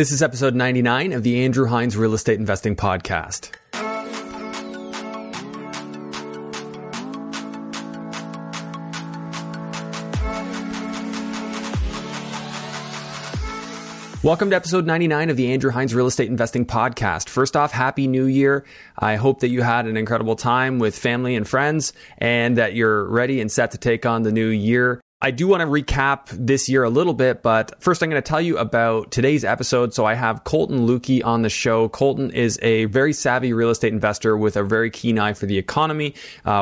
This is episode 99 of the Andrew Hines Real Estate Investing Podcast. Welcome to episode 99 of the Andrew Hines Real Estate Investing Podcast. First off, Happy New Year. I hope that you had an incredible time with family and friends and that you're ready and set to take on the new year. I do want to recap this year a little bit, but first I'm going to tell you about today's episode. So I have Colton Lukey on the show. Colton is a very savvy real estate investor with a very keen eye for the economy.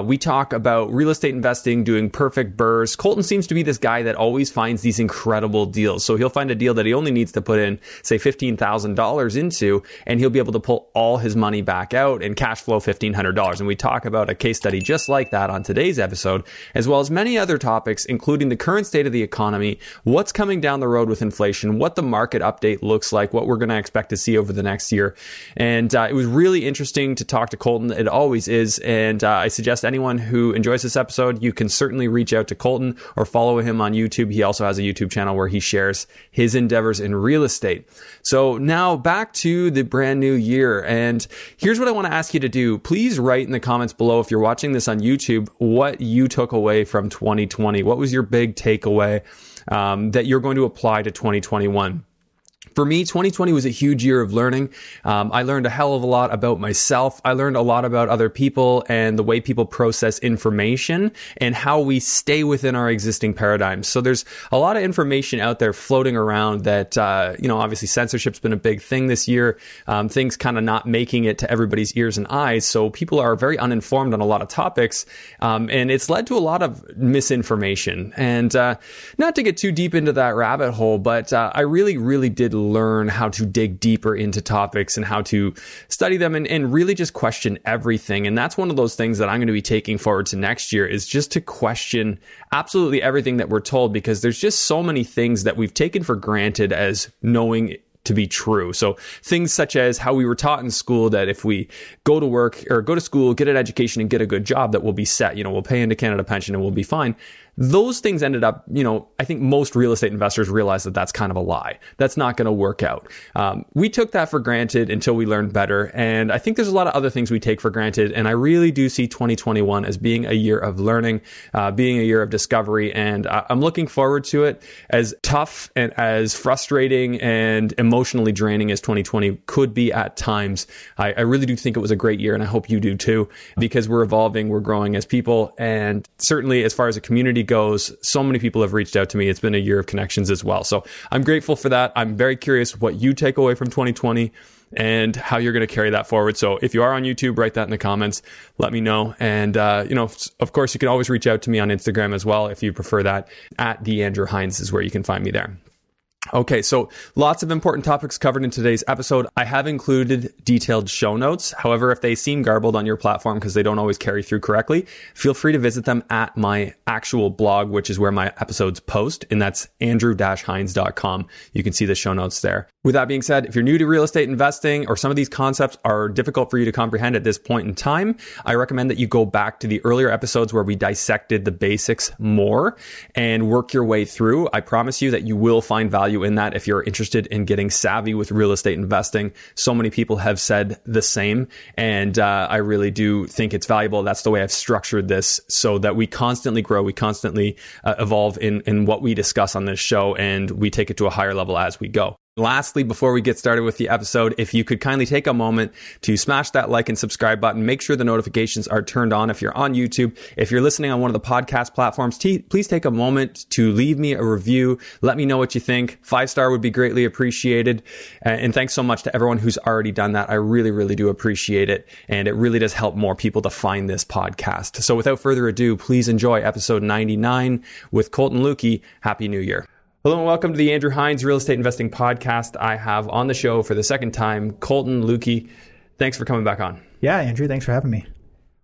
We talk about real estate investing, doing perfect BRRRRs. Colton seems to be this guy that always finds these incredible deals. So he'll find a deal that he only needs to put in, say, $15,000 into, and he'll be able to pull all his money back out and cash flow $1,500. And we talk about a case study just like that on today's episode, as well as many other topics, including the current state of the economy, what's coming down the road with inflation, what the market update looks like, what we're going to expect to see over the next year. And it was really interesting to talk to Colton. It always is. And I suggest anyone who enjoys this episode, you can certainly reach out to Colton or follow him on YouTube. He also has a YouTube channel where he shares his endeavors in real estate. So now back to the brand new year. And here's what I want to ask you to do. Please write in the comments below, if you're watching this on YouTube, what you took away from 2020. What was your big takeaway that you're going to apply to 2021? For me, 2020 was a huge year of learning. I learned a hell of a lot about myself. I learned a lot about other people and the way people process information and how we stay within our existing paradigms. So there's a lot of information out there floating around that, obviously censorship's been a big thing this year. Things kind of not making it to everybody's ears and eyes. So people are very uninformed on a lot of topics. And it's led to a lot of misinformation. And not to get too deep into that rabbit hole, but I really did learn how to dig deeper into topics and how to study them and really just question everything. And that's one of those things that I'm going to be taking forward to next year, is just to question absolutely everything that we're told, because there's just so many things that we've taken for granted as knowing to be true. So things such as how we were taught in school that if we go to work or go to school, get an education and get a good job, that we'll be set, we'll pay into Canada pension and we'll be fine. Those things ended up, I think most real estate investors realize that that's kind of a lie. That's not going to work out. We took that for granted until we learned better. And I think there's a lot of other things we take for granted. And I really do see 2021 as being a year of learning, being a year of discovery. And I'm looking forward to it. As tough and as frustrating and emotionally draining as 2020 could be at times, I really do think it was a great year. And I hope you do too, because we're evolving, we're growing as people. And certainly as far as a community goes, so many people have reached out to me. It's been a year of connections as well. So I'm grateful for that. I'm very curious what you take away from 2020 and how you're going to carry that forward. So if you are on YouTube, write that in the comments. Let me know. And, of course, you can always reach out to me on Instagram as well if you prefer that. At the Andrew Hines is where you can find me there. Okay, so lots of important topics covered in today's episode. I have included detailed show notes. However, if they seem garbled on your platform because they don't always carry through correctly, feel free to visit them at my actual blog, which is where my episodes post, and that's andrew-hines.com. You can see the show notes there. With that being said, if you're new to real estate investing or some of these concepts are difficult for you to comprehend at this point in time, I recommend that you go back to the earlier episodes where we dissected the basics more and work your way through. I promise you that you will find value in that if you're interested in getting savvy with real estate investing. So many people have said the same, and I really do think it's valuable. That's the way I've structured this, so that we constantly grow, we constantly evolve in what we discuss on this show, and we take it to a higher level as we go. Lastly, before we get started with the episode, if you could kindly take a moment to smash that like and subscribe button, make sure the notifications are turned on if you're on YouTube. If you're listening on one of the podcast platforms, please take a moment to leave me a review. Let me know what you think. 5-star would be greatly appreciated. And thanks so much to everyone who's already done that. I really do appreciate it. And it really does help more people to find this podcast. So without further ado, please enjoy episode 99 with Colton Lukey. Happy New Year. Hello and welcome to the Andrew Hines Real Estate Investing Podcast. I have on the show for the second time, Colton Lukey. Thanks for coming back on. Yeah, Andrew, thanks for having me.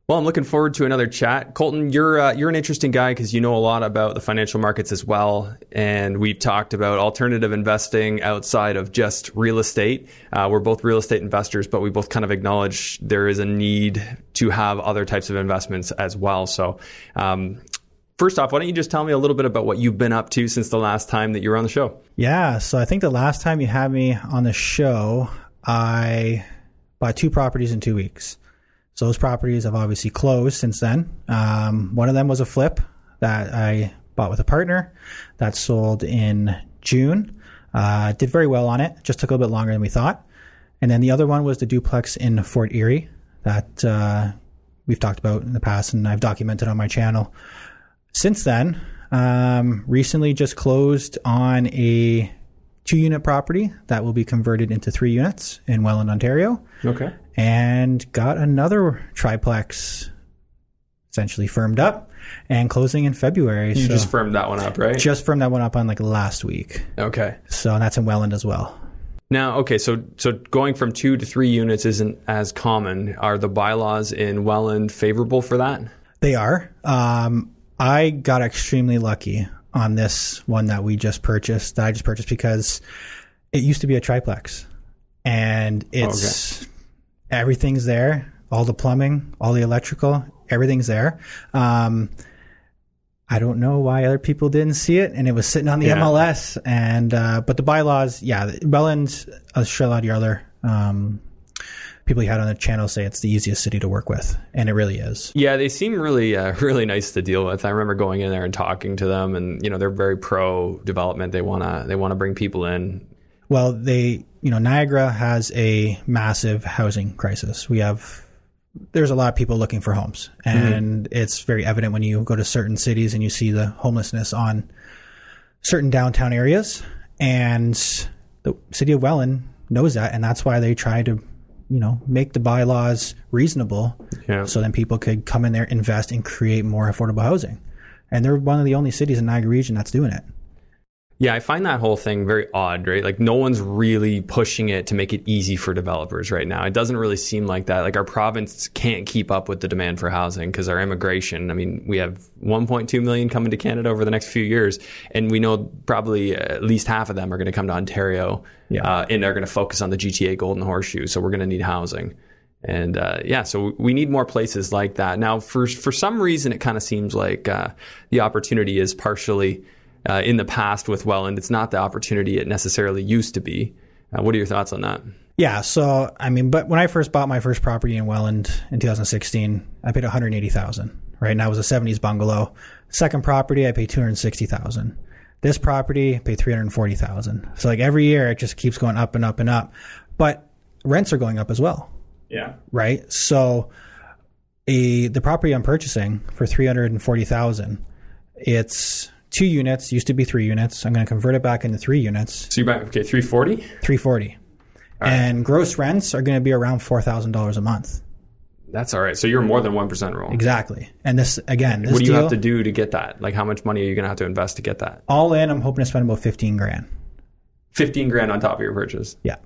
Well, I'm looking forward to another chat. Colton, you're an interesting guy because you know a lot about the financial markets as well. And we've talked about alternative investing outside of just real estate. We're both real estate investors, but we both kind of acknowledge there is a need to have other types of investments as well. So First off, why don't you just tell me a little bit about what you've been up to since the last time that you were on the show? Yeah. So I think the last time you had me on the show, I bought 2 properties in 2 weeks. So those properties have obviously closed since then. One of them was a flip that I bought with a partner that sold in June. Did very well on it. Just took a little bit longer than we thought. And then the other one was the duplex in Fort Erie that we've talked about in the past and I've documented on my channel. Since then, recently just closed on a 2-unit property that will be converted into 3 units in Welland, Ontario. Okay. And got another triplex essentially firmed up and closing in February. You just firmed that one up, right? Just firmed that one up on like last week. Okay. So and that's in Welland as well. Now, okay, so going from 2 to 3 units isn't as common. Are the bylaws in Welland favorable for that? They are. I got extremely lucky on this one that we just purchased, that I just purchased because it used to be a triplex and it's everything's there, all the plumbing, all the electrical, everything's there. I don't know why other people didn't see it and it was sitting on the MLS and, but the bylaws, Welland, I'll show a lot of your other, people you had on the channel say it's the easiest city to work with, and it really is. Yeah, they seem really, really nice to deal with. I remember going in there and talking to them, and you know they're very pro development. They wanna bring people in. Well, Niagara has a massive housing crisis. There's a lot of people looking for homes, and it's very evident when you go to certain cities and you see the homelessness on certain downtown areas. And the city of Welland knows that, and that's why they try to make the bylaws reasonable so then people could come in there, invest, and create more affordable housing. And they're one of the only cities in Niagara region that's doing it. Yeah, I find that whole thing very odd, right? Like no one's really pushing it to make it easy for developers right now. It doesn't really seem like that. Like our province can't keep up with the demand for housing because our immigration, I mean, we have 1.2 million coming to Canada over the next few years. And we know probably at least half of them are going to come to Ontario and they're going to focus on the GTA Golden Horseshoe. So we're going to need housing. And so we need more places like that. Now, for some reason, it kind of seems like the opportunity is partially... in the past with Welland, it's not the opportunity it necessarily used to be. What are your thoughts on that? Yeah, so, I mean, but when I first bought my first property in Welland in 2016, I paid $180,000, right? And that was a 70s bungalow. Second property, I paid $260,000. This property, I paid $340,000. So, like, every year, it just keeps going up and up and up. But rents are going up as well. Yeah. Right? So, the property I'm purchasing for $340,000, it's... 2 units, used to be 3 units. I'm going to convert it back into 3 units. So you're back, okay, 340? 340. Right. And gross rents are going to be around $4,000 a month. That's all right. So you're more than 1% rule. Exactly. And this, again, this deal... What do you have to do to get that? Like how much money are you going to have to invest to get that? All in, I'm hoping to spend about $15,000. $15,000 on top of your purchase? Yeah.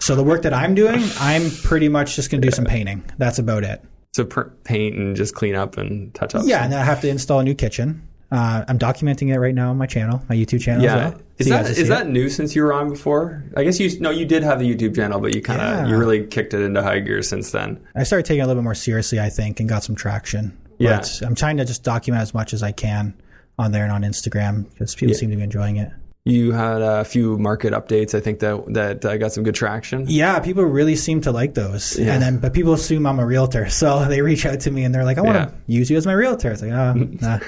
So the work that I'm doing, I'm pretty much just going to do some painting. That's about it. So paint and just clean up and touch up? Yeah, and then I have to install a new kitchen. I'm documenting it right now on my channel, my YouTube channel as well. Is that new since you were on before? I guess you did have the YouTube channel, but you kind of, you really kicked it into high gear since then. I started taking it a little bit more seriously, I think, and got some traction. Yeah. But I'm trying to just document as much as I can on there and on Instagram because people seem to be enjoying it. You had a few market updates, I think, that got some good traction. Yeah, people really seem to like those. Yeah. But people assume I'm a realtor. So they reach out to me and they're like, I want to use you as my realtor. It's like, nah.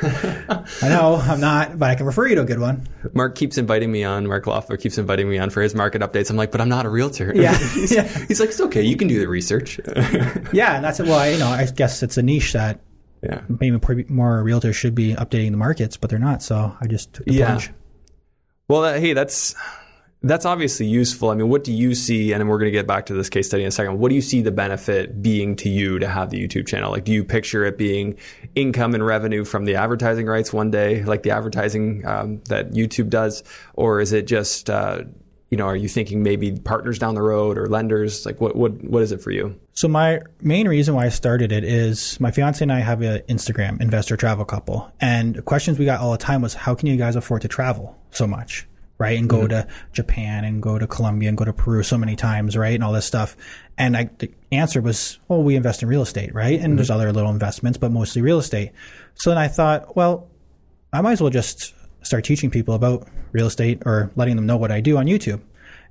I know, I'm not, but I can refer you to a good one. Mark Loffler keeps inviting me on for his market updates. I'm like, but I'm not a realtor. Yeah. He's like, it's okay, you can do the research. And that's it. Well, I guess it's a niche that maybe more realtors should be updating the markets, but they're not. So I just took the plunge. Well, that's obviously useful. I mean, what do you see? And we're going to get back to this case study in a second. What do you see the benefit being to you to have the YouTube channel? Like, do you picture it being income and revenue from the advertising rights one day, like the advertising that YouTube does? Or is it just, are you thinking maybe partners down the road or lenders? Like, what is it for you? So my main reason why I started it is my fiance and I have an Instagram, Investor Travel Couple. And questions we got all the time was, how can you guys afford to travel so much? right? And go to Japan and go to Colombia and go to Peru so many times, right? And all this stuff. And the answer was, well, we invest in real estate, right? And there's other little investments, but mostly real estate. So then I thought, well, I might as well just start teaching people about real estate or letting them know what I do on YouTube.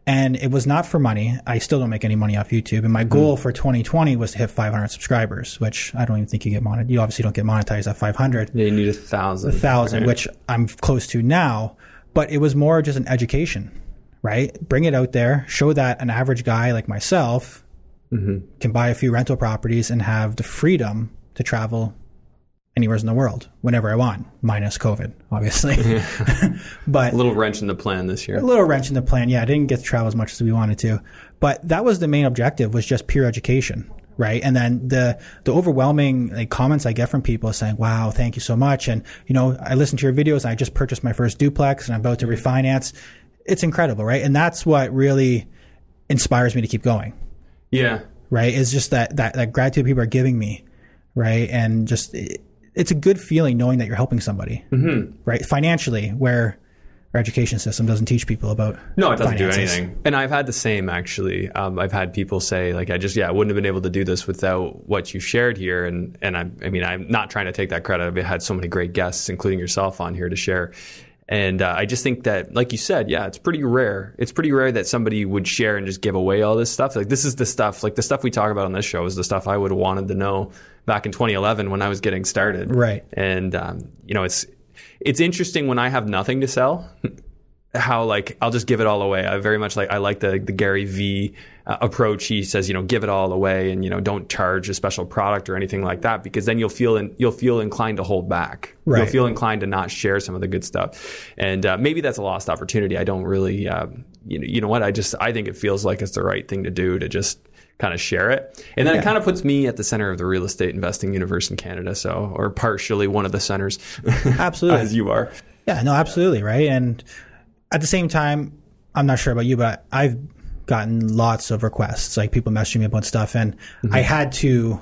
And it was not for money. I still don't make any money off YouTube. And my goal for 2020 was to hit 500 subscribers, which I don't even think you get monetized. You obviously don't get monetized at 500. Yeah, you need 1,000. 1,000, right? Which I'm close to now. But it was more just an education, right? Bring it out there, show that an average guy like myself can buy a few rental properties and have the freedom to travel anywhere in the world, whenever I want, minus COVID, obviously. But a little wrench in the plan this year. A little wrench in the plan. Yeah, I didn't get to travel as much as we wanted to. But that was the main objective, was just pure education, right? And then the overwhelming comments I get from people saying, wow, thank you so much. And, you know, I listened to your videos and I just purchased my first duplex and I'm about to refinance. It's incredible, right? And that's what really inspires me to keep going. Yeah. Right? It's just that gratitude people are giving me, right? And just... It's a good feeling knowing that you're helping somebody, right? Financially, where our education system doesn't teach people about No, it doesn't finances. Do anything. And I've had the same, actually. I've had people say, I wouldn't have been able to do this without what you shared here. And I mean, I'm not trying to take that credit. I've had so many great guests, including yourself, on here to share. And I just think that, like you said, yeah, it's pretty rare. It's pretty rare that somebody would share and just give away all this stuff. Like, this is the stuff, the stuff we talk about on this show is the stuff I would have wanted to know back in 2011 when I was getting started. Right. And, you know, it's interesting when I have nothing to sell, how I'll just give it all away. I very much I like the Gary V approach. He says, give it all away and, don't charge a special product or anything like that, because then you'll feel inclined to hold back. Right. You'll feel inclined to not share some of the good stuff. And maybe that's a lost opportunity. I don't really, you know what? I think it feels like it's the right thing to do to just kind of share it. And then it kind of puts me at the center of the real estate investing universe in Canada. So, or partially one of the centers. Absolutely. As you are. Yeah, no, absolutely. Right. And at the same time, I'm not sure about you, but I've gotten lots of requests, people messaging me about stuff. And I had to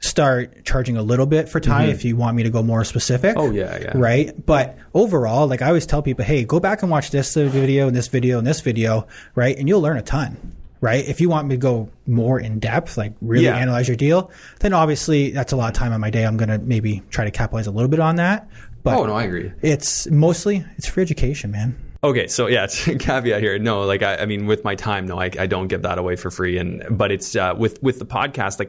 start charging a little bit for time if you want me to go more specific. Oh, yeah, yeah. Right? But overall, I always tell people, hey, go back and watch this video and this video and this video, right? And you'll learn a ton, right? If you want me to go more in depth, really analyze your deal, then obviously that's a lot of time on my day. I'm going to maybe try to capitalize a little bit on that. But oh, no, I agree. It's mostly for education, man. Okay, so yeah, it's a caveat here. No, I mean, with my time, no, I don't give that away for free. But it's with the podcast,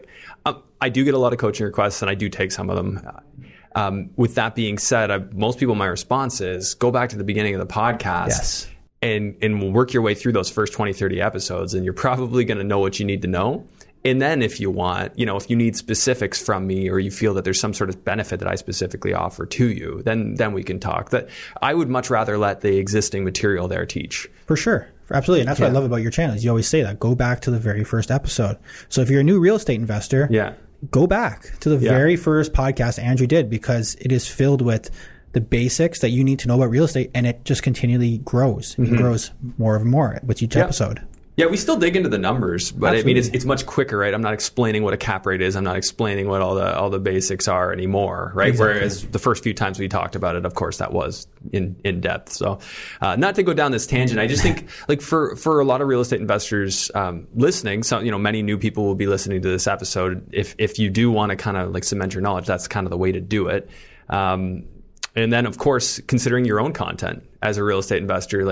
I do get a lot of coaching requests, and I do take some of them. With that being said, most people, my response is go back to the beginning of the podcast. Yes. And work your way through those first 20, 30 episodes, and you're probably going to know what you need to know. And then if you want, if you need specifics from me, or you feel that there's some sort of benefit that I specifically offer to you, then we can talk. That I would much rather let the existing material there teach. For sure. Absolutely. And that's what I love about your channel is you always say that. Go back to the very first episode. So if you're a new real estate investor, go back to the very first podcast Andrew did, because it is filled with the basics that you need to know about real estate, and it just continually grows. It grows more and more with each episode. Yeah, we still dig into the numbers, but absolutely. I mean, it's much quicker, right? I'm not explaining what a cap rate is. I'm not explaining what all the basics are anymore, right? Exactly. Whereas the first few times we talked about it, of course, that was in depth. So not to go down this tangent, I just think for a lot of real estate investors listening, so, many new people will be listening to this episode. If you do want to kind of cement your knowledge, that's kind of the way to do it. And then, of course, considering your own content as a real estate investor,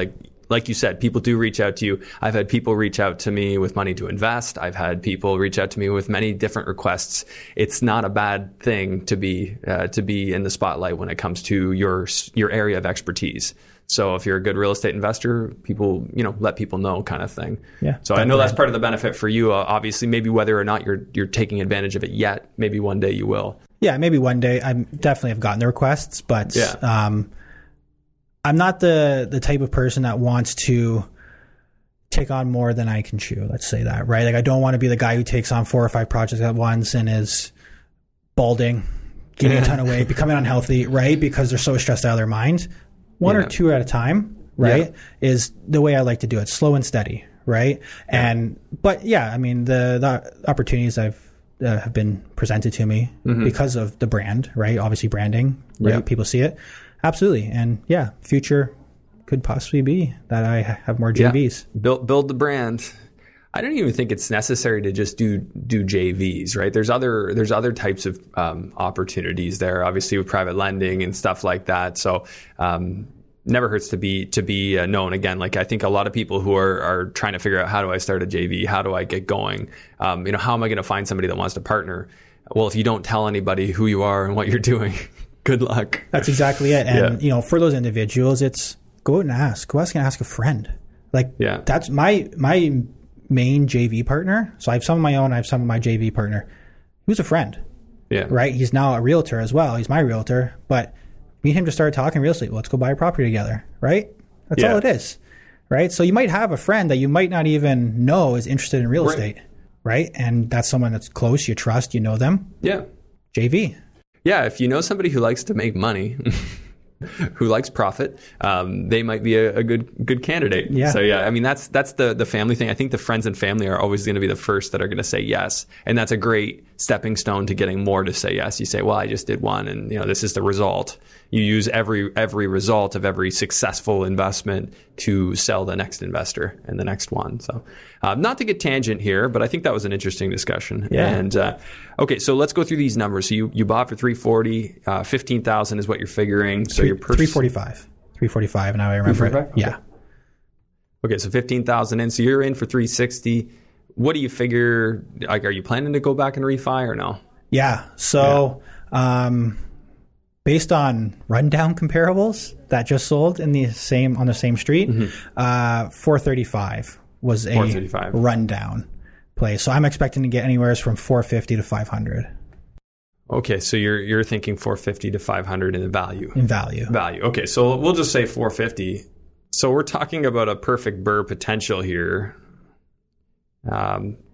like you said, people do reach out to you. I've had people reach out to me with money to invest. I've had people reach out to me with many different requests. It's not a bad thing to be in the spotlight when it comes to your area of expertise. So if you're a good real estate investor, people, let people know kind of thing. Yeah. So I know that's part of the benefit for you, obviously, maybe whether or not you're taking advantage of it yet, maybe one day you will. Yeah, maybe one day. I definitely have gotten the requests, but I'm not the type of person that wants to take on more than I can chew. Let's say that, right? I don't want to be the guy who takes on 4 or 5 projects at once and is balding, getting a ton of weight, becoming unhealthy, right? Because they're so stressed out of their mind. One or two at a time, right? Yeah. Is the way I like to do it, slow and steady, right? Yeah. I mean, the opportunities I've have been presented to me because of the brand, right? Obviously branding, right? People see it. Absolutely. And future could possibly be that I have more JVs. Yeah. Build the brand. I don't even think it's necessary to just do JVs, right? There's other types of opportunities there, obviously with private lending and stuff like that. So never hurts to be known. Again, like I think a lot of people who are trying to figure out, how do I start a JV? How do I get going? How am I going to find somebody that wants to partner? Well, if you don't tell anybody who you are and what you're doing, good luck. That's exactly it. And for those individuals, it's go out and ask. Go ask and ask a friend. That's my main JV partner. So I have some of my own, I have some of my JV partner. He was a friend. Yeah. Right? He's now a realtor as well. He's my realtor. But me and him just started talking real estate. Well, let's go buy a property together. Right? That's all it is. Right? So you might have a friend that you might not even know is interested in real estate. Right? And that's someone that's close, you trust, you know them. Yeah. JV. Yeah. If you know somebody who likes to make money, who likes profit, they might be a good candidate. Yeah. So yeah, I mean, that's the family thing. I think the friends and family are always going to be the first that are going to say yes. And that's a great stepping stone to getting more to say yes. You say, well, I just did one and this is the result. You use every result of every successful investment to sell the next investor and the next one. So not to get tangent here, but I think that was an interesting discussion. Yeah. And okay, so let's go through these numbers. So you bought for $340, $15,000 is what you're figuring. So your $345, now I remember it. Okay. Yeah. Okay, so $15,000 in. So you're in for $360. What do you figure? Like, are you planning to go back and refi or no? Yeah. So based on rundown comparables that just sold on the same street, mm-hmm. 435 was a rundown play. So I'm expecting to get anywhere from 450 to 500. Okay, so you're thinking 450 to 500 in value. Okay, so we'll just say 450. So we're talking about a perfect BRRRR potential here,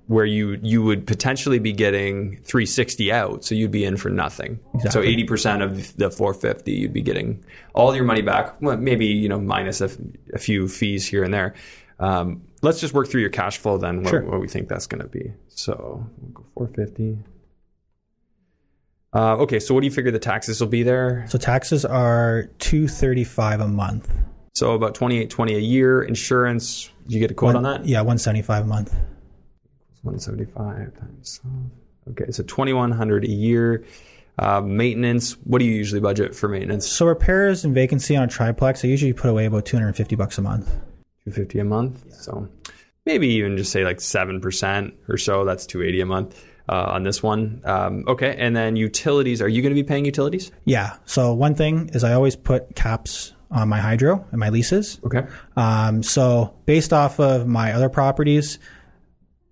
where you would potentially be getting 360 out, so you'd be in for nothing. Exactly. So 80% of the 450, you'd be getting all your money back, well, maybe minus a few fees here and there. Let's just work through your cash flow then, what we think that's going to be. So we'll go 450. Okay, so what do you figure the taxes will be there? So taxes are $235 a month. So about $28.20 a year. Insurance, did you get a quote on that? Yeah, $175 a month. 175 times. Okay, so $2,100 a year. Maintenance. What do you usually budget for maintenance? So repairs and vacancy on a triplex, I usually put away about $250 a month. $250 a month. Yeah. So maybe even just say 7% or so. That's $280 a month on this one. Okay, and then utilities. Are you going to be paying utilities? Yeah. So one thing is I always put caps on my hydro and my leases. Okay. So based off of my other properties,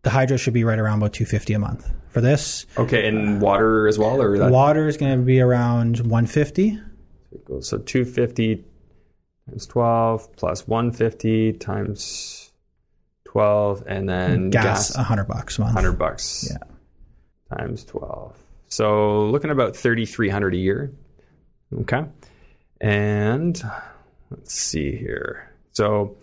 the hydro should be right around about $250 a month for this. Okay, and water as well, or that? Water is going to be around $150. So $250 times 12 plus $150 times 12, and then gas $100 a month. $100, yeah, times 12. So looking at about $3,300 a year. Okay, and let's see here. So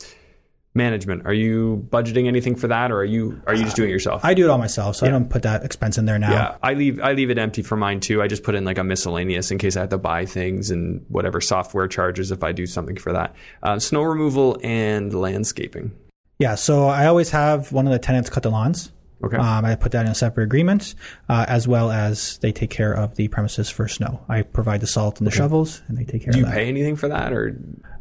management, are you budgeting anything for that, or are you just doing it yourself? I do it all myself, so yeah. I don't put that expense in there now. Yeah, I leave it empty for mine too. I just put in a miscellaneous in case I have to buy things and whatever software charges if I do something for that. Snow removal and landscaping. Yeah, so I always have one of the tenants cut the lawns. Okay. I put that in a separate agreement, as well as they take care of the premises for snow. I provide the salt and the shovels, and they take care of that. Do you pay anything for that, or?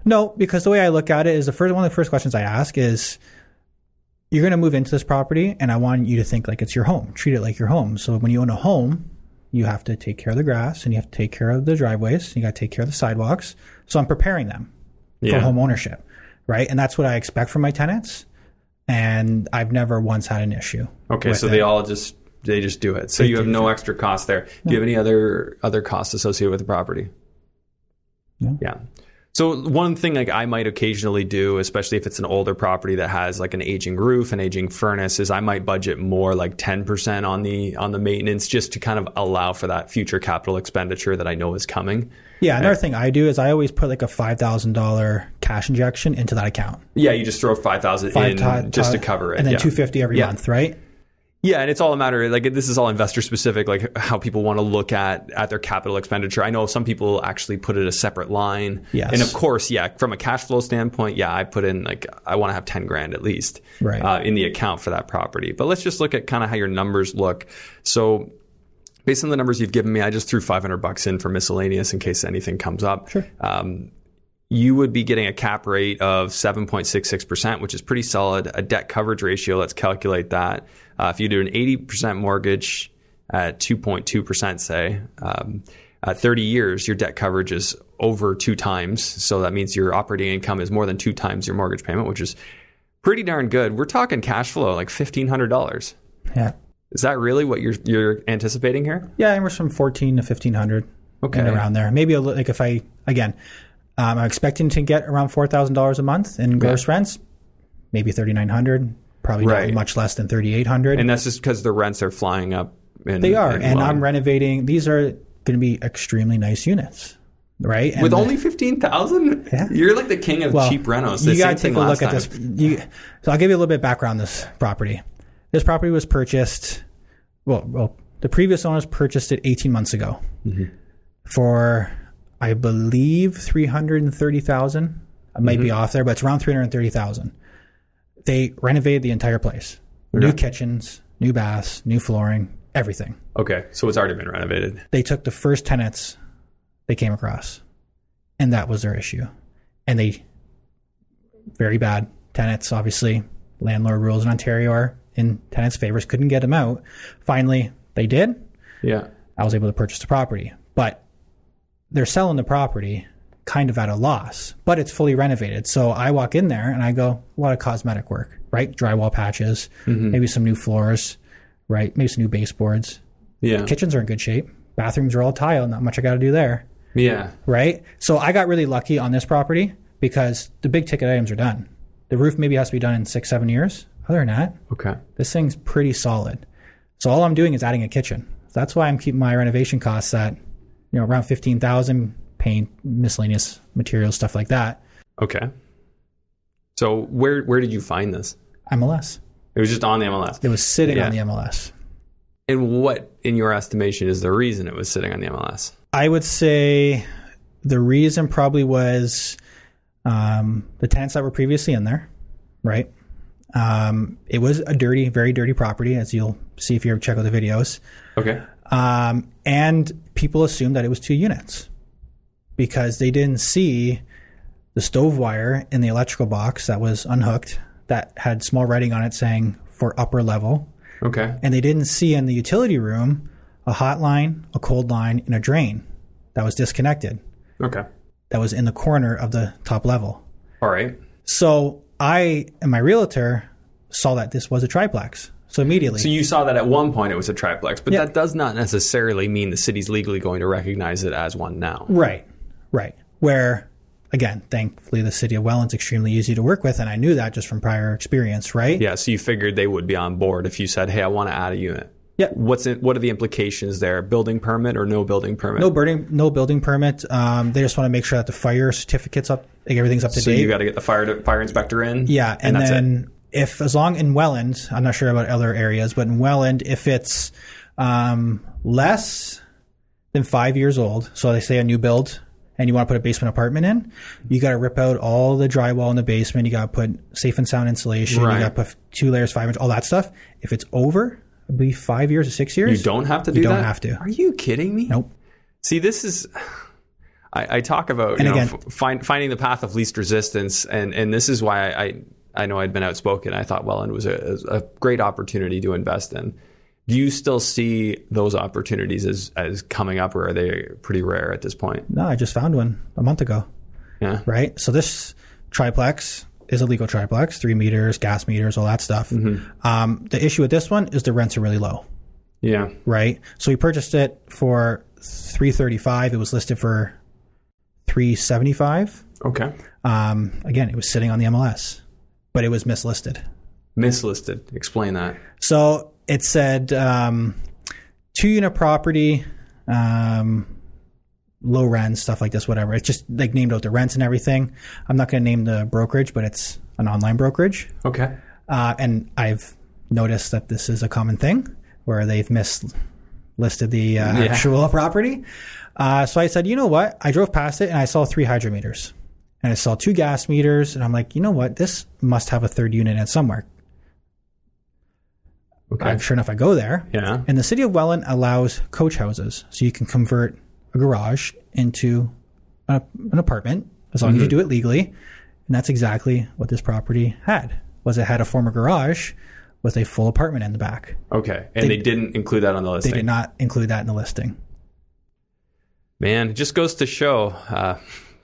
No, because the way I look at it is one of the first questions I ask is, you're going to move into this property and I want you to think like it's your home. Treat it like your home. So when you own a home, you have to take care of the grass and you have to take care of the driveways. And you got to take care of the sidewalks. So I'm preparing them for home ownership, right? And that's what I expect from my tenants. And I've never once had an issue. Okay, so they just do it. So you have no extra cost there. Do you have any other costs associated with the property? No. Yeah. So one thing I might occasionally do, especially if it's an older property that has an aging roof, an aging furnace, is I might budget more 10% on the maintenance, just to kind of allow for that future capital expenditure that I know is coming. Yeah. Another thing I do is I always put a $5,000 cash injection into that account. Yeah. You just throw $5,000 in just to cover it. And then $250 every month, right? Yeah, and it's all a matter of, like, this is all investor specific, like how people want to look at their capital expenditure. I know some people actually put it a separate line. Yes. And of course, yeah, from a cash flow standpoint, yeah, I put in, like, I want to have 10 grand at least in the account for that property. But let's just look at kind of how your numbers look. So based on the numbers you've given me, I just threw $500 in for miscellaneous in case anything comes up. Sure. You would be getting a cap rate of 7.66%, which is pretty solid. A debt coverage ratio, let's calculate that. If you do an 80% mortgage at 2.2%, say, at 30 years, your debt coverage is over 2 times. So that means your operating income is more than 2 times your mortgage payment, which is pretty darn good. We're talking cash flow, like $1,500. Yeah. Is that really what you're anticipating here? Yeah, anywhere from $1,400 to $1,500. Okay. And around there. Maybe a little, like if I, again... I'm expecting to get around $4,000 a month in gross rents, maybe $3,900, probably not much less than $3,800. And that's just because the rents are flying up. They are. And I'm renovating. These are going to be extremely nice units, right? And with only $15,000? Yeah. You're like the king of cheap renos. You got to take a look at this. So I'll give you a little bit of background on this property. This property was purchased, the previous owners purchased it 18 months ago for... I believe $330,000. I might be off there, but it's around $330,000. They renovated the entire place. New kitchens, new baths, new flooring, everything. Okay. So it's already been renovated. They took the first tenants they came across, and that was their issue. And they, very bad tenants, obviously. Landlord rules in Ontario are in tenants' favors. Couldn't get them out. Finally, they did. Yeah. I was able to purchase the property. But they're selling the property kind of at a loss, but it's fully renovated. So I walk in there and I go, a lot of cosmetic work, right? Drywall patches, maybe some new floors, right? Maybe some new baseboards. Yeah. The kitchens are in good shape. Bathrooms are all tile. Not much I got to do there. Yeah. Right? So I got really lucky on this property because the big ticket items are done. The roof maybe has to be done in 6-7 years. Other than that, this thing's pretty solid. So all I'm doing is adding a kitchen. So that's why I'm keeping my renovation costs at, you know, around $15,000, paint, miscellaneous materials, stuff like that. Okay. So where did you find this? MLS. It was just on the MLS. It was sitting on the MLS. And what, in your estimation, is the reason it was sitting on the MLS? I would say the reason probably was the tenants that were previously in there, right? It was a dirty, very dirty property, as you'll see if you ever check out the videos. Okay. And people assumed that it was 2 units because they didn't see the stove wire in the electrical box that was unhooked that had small writing on it saying for upper level. Okay. And they didn't see in the utility room a hot line, a cold line, and a drain that was disconnected. Okay. That was in the corner of the top level. All right. So I and my realtor saw that this was a triplex. So immediately. So you saw that at one point it was a triplex, but that does not necessarily mean the city's legally going to recognize it as one now. Right, right. Where, again, thankfully the city of Welland's extremely easy to work with, and I knew that just from prior experience, right? Yeah, so you figured they would be on board if you said, hey, I want to add a unit. Yeah. What are the implications there? Building permit or no building permit? No building permit. They just want to make sure that the fire certificate's up, like everything's up to date. So you got to get the fire inspector in? Yeah, and that's then... it. If as long in Welland, I'm not sure about other areas, but in Welland, if it's less than 5 years old, so they say a new build and you want to put a basement apartment in, you got to rip out all the drywall in the basement. You got to put safe and sound insulation. Right. You got to put 2 layers, 5 inch, all that stuff. If it's over, it'll be 5 years or 6 years. You don't have to do that? You don't have to. Are you kidding me? Nope. See, this is... I talk about finding the path of least resistance, and this is why I know I'd been outspoken. I thought Welland was a great opportunity to invest in. Do you still see those opportunities as coming up, or are they pretty rare at this point? No, I just found one a month ago. Yeah. Right? So this triplex is a legal triplex, 3 meters, gas meters, all that stuff. Mm-hmm. The issue with this one is the rents are really low. Yeah. Right? So we purchased it for $335,000. It was listed for $375,000. Okay. Again, it was sitting on the MLS. But it was mislisted. Mislisted. Explain that. So it said 2-unit property, low rent, stuff like this, whatever. It's just like named out the rents and everything. I'm not going to name the brokerage, but it's an online brokerage. Okay. And I've noticed that this is a common thing where they've mislisted the actual property. So I said, you know what? I drove past it and I saw 3 hydrometers and I saw 2 gas meters. And I'm like, you know what? This must have a third unit in somewhere. Okay. Sure enough, I go there. Yeah. And the city of Welland allows coach houses. So you can convert a garage into an apartment as long as you do it legally. And that's exactly what this property had. Was it had a former garage with a full apartment in the back. Okay. And they didn't include that on the listing. They did not include that in the listing. Man, it just goes to show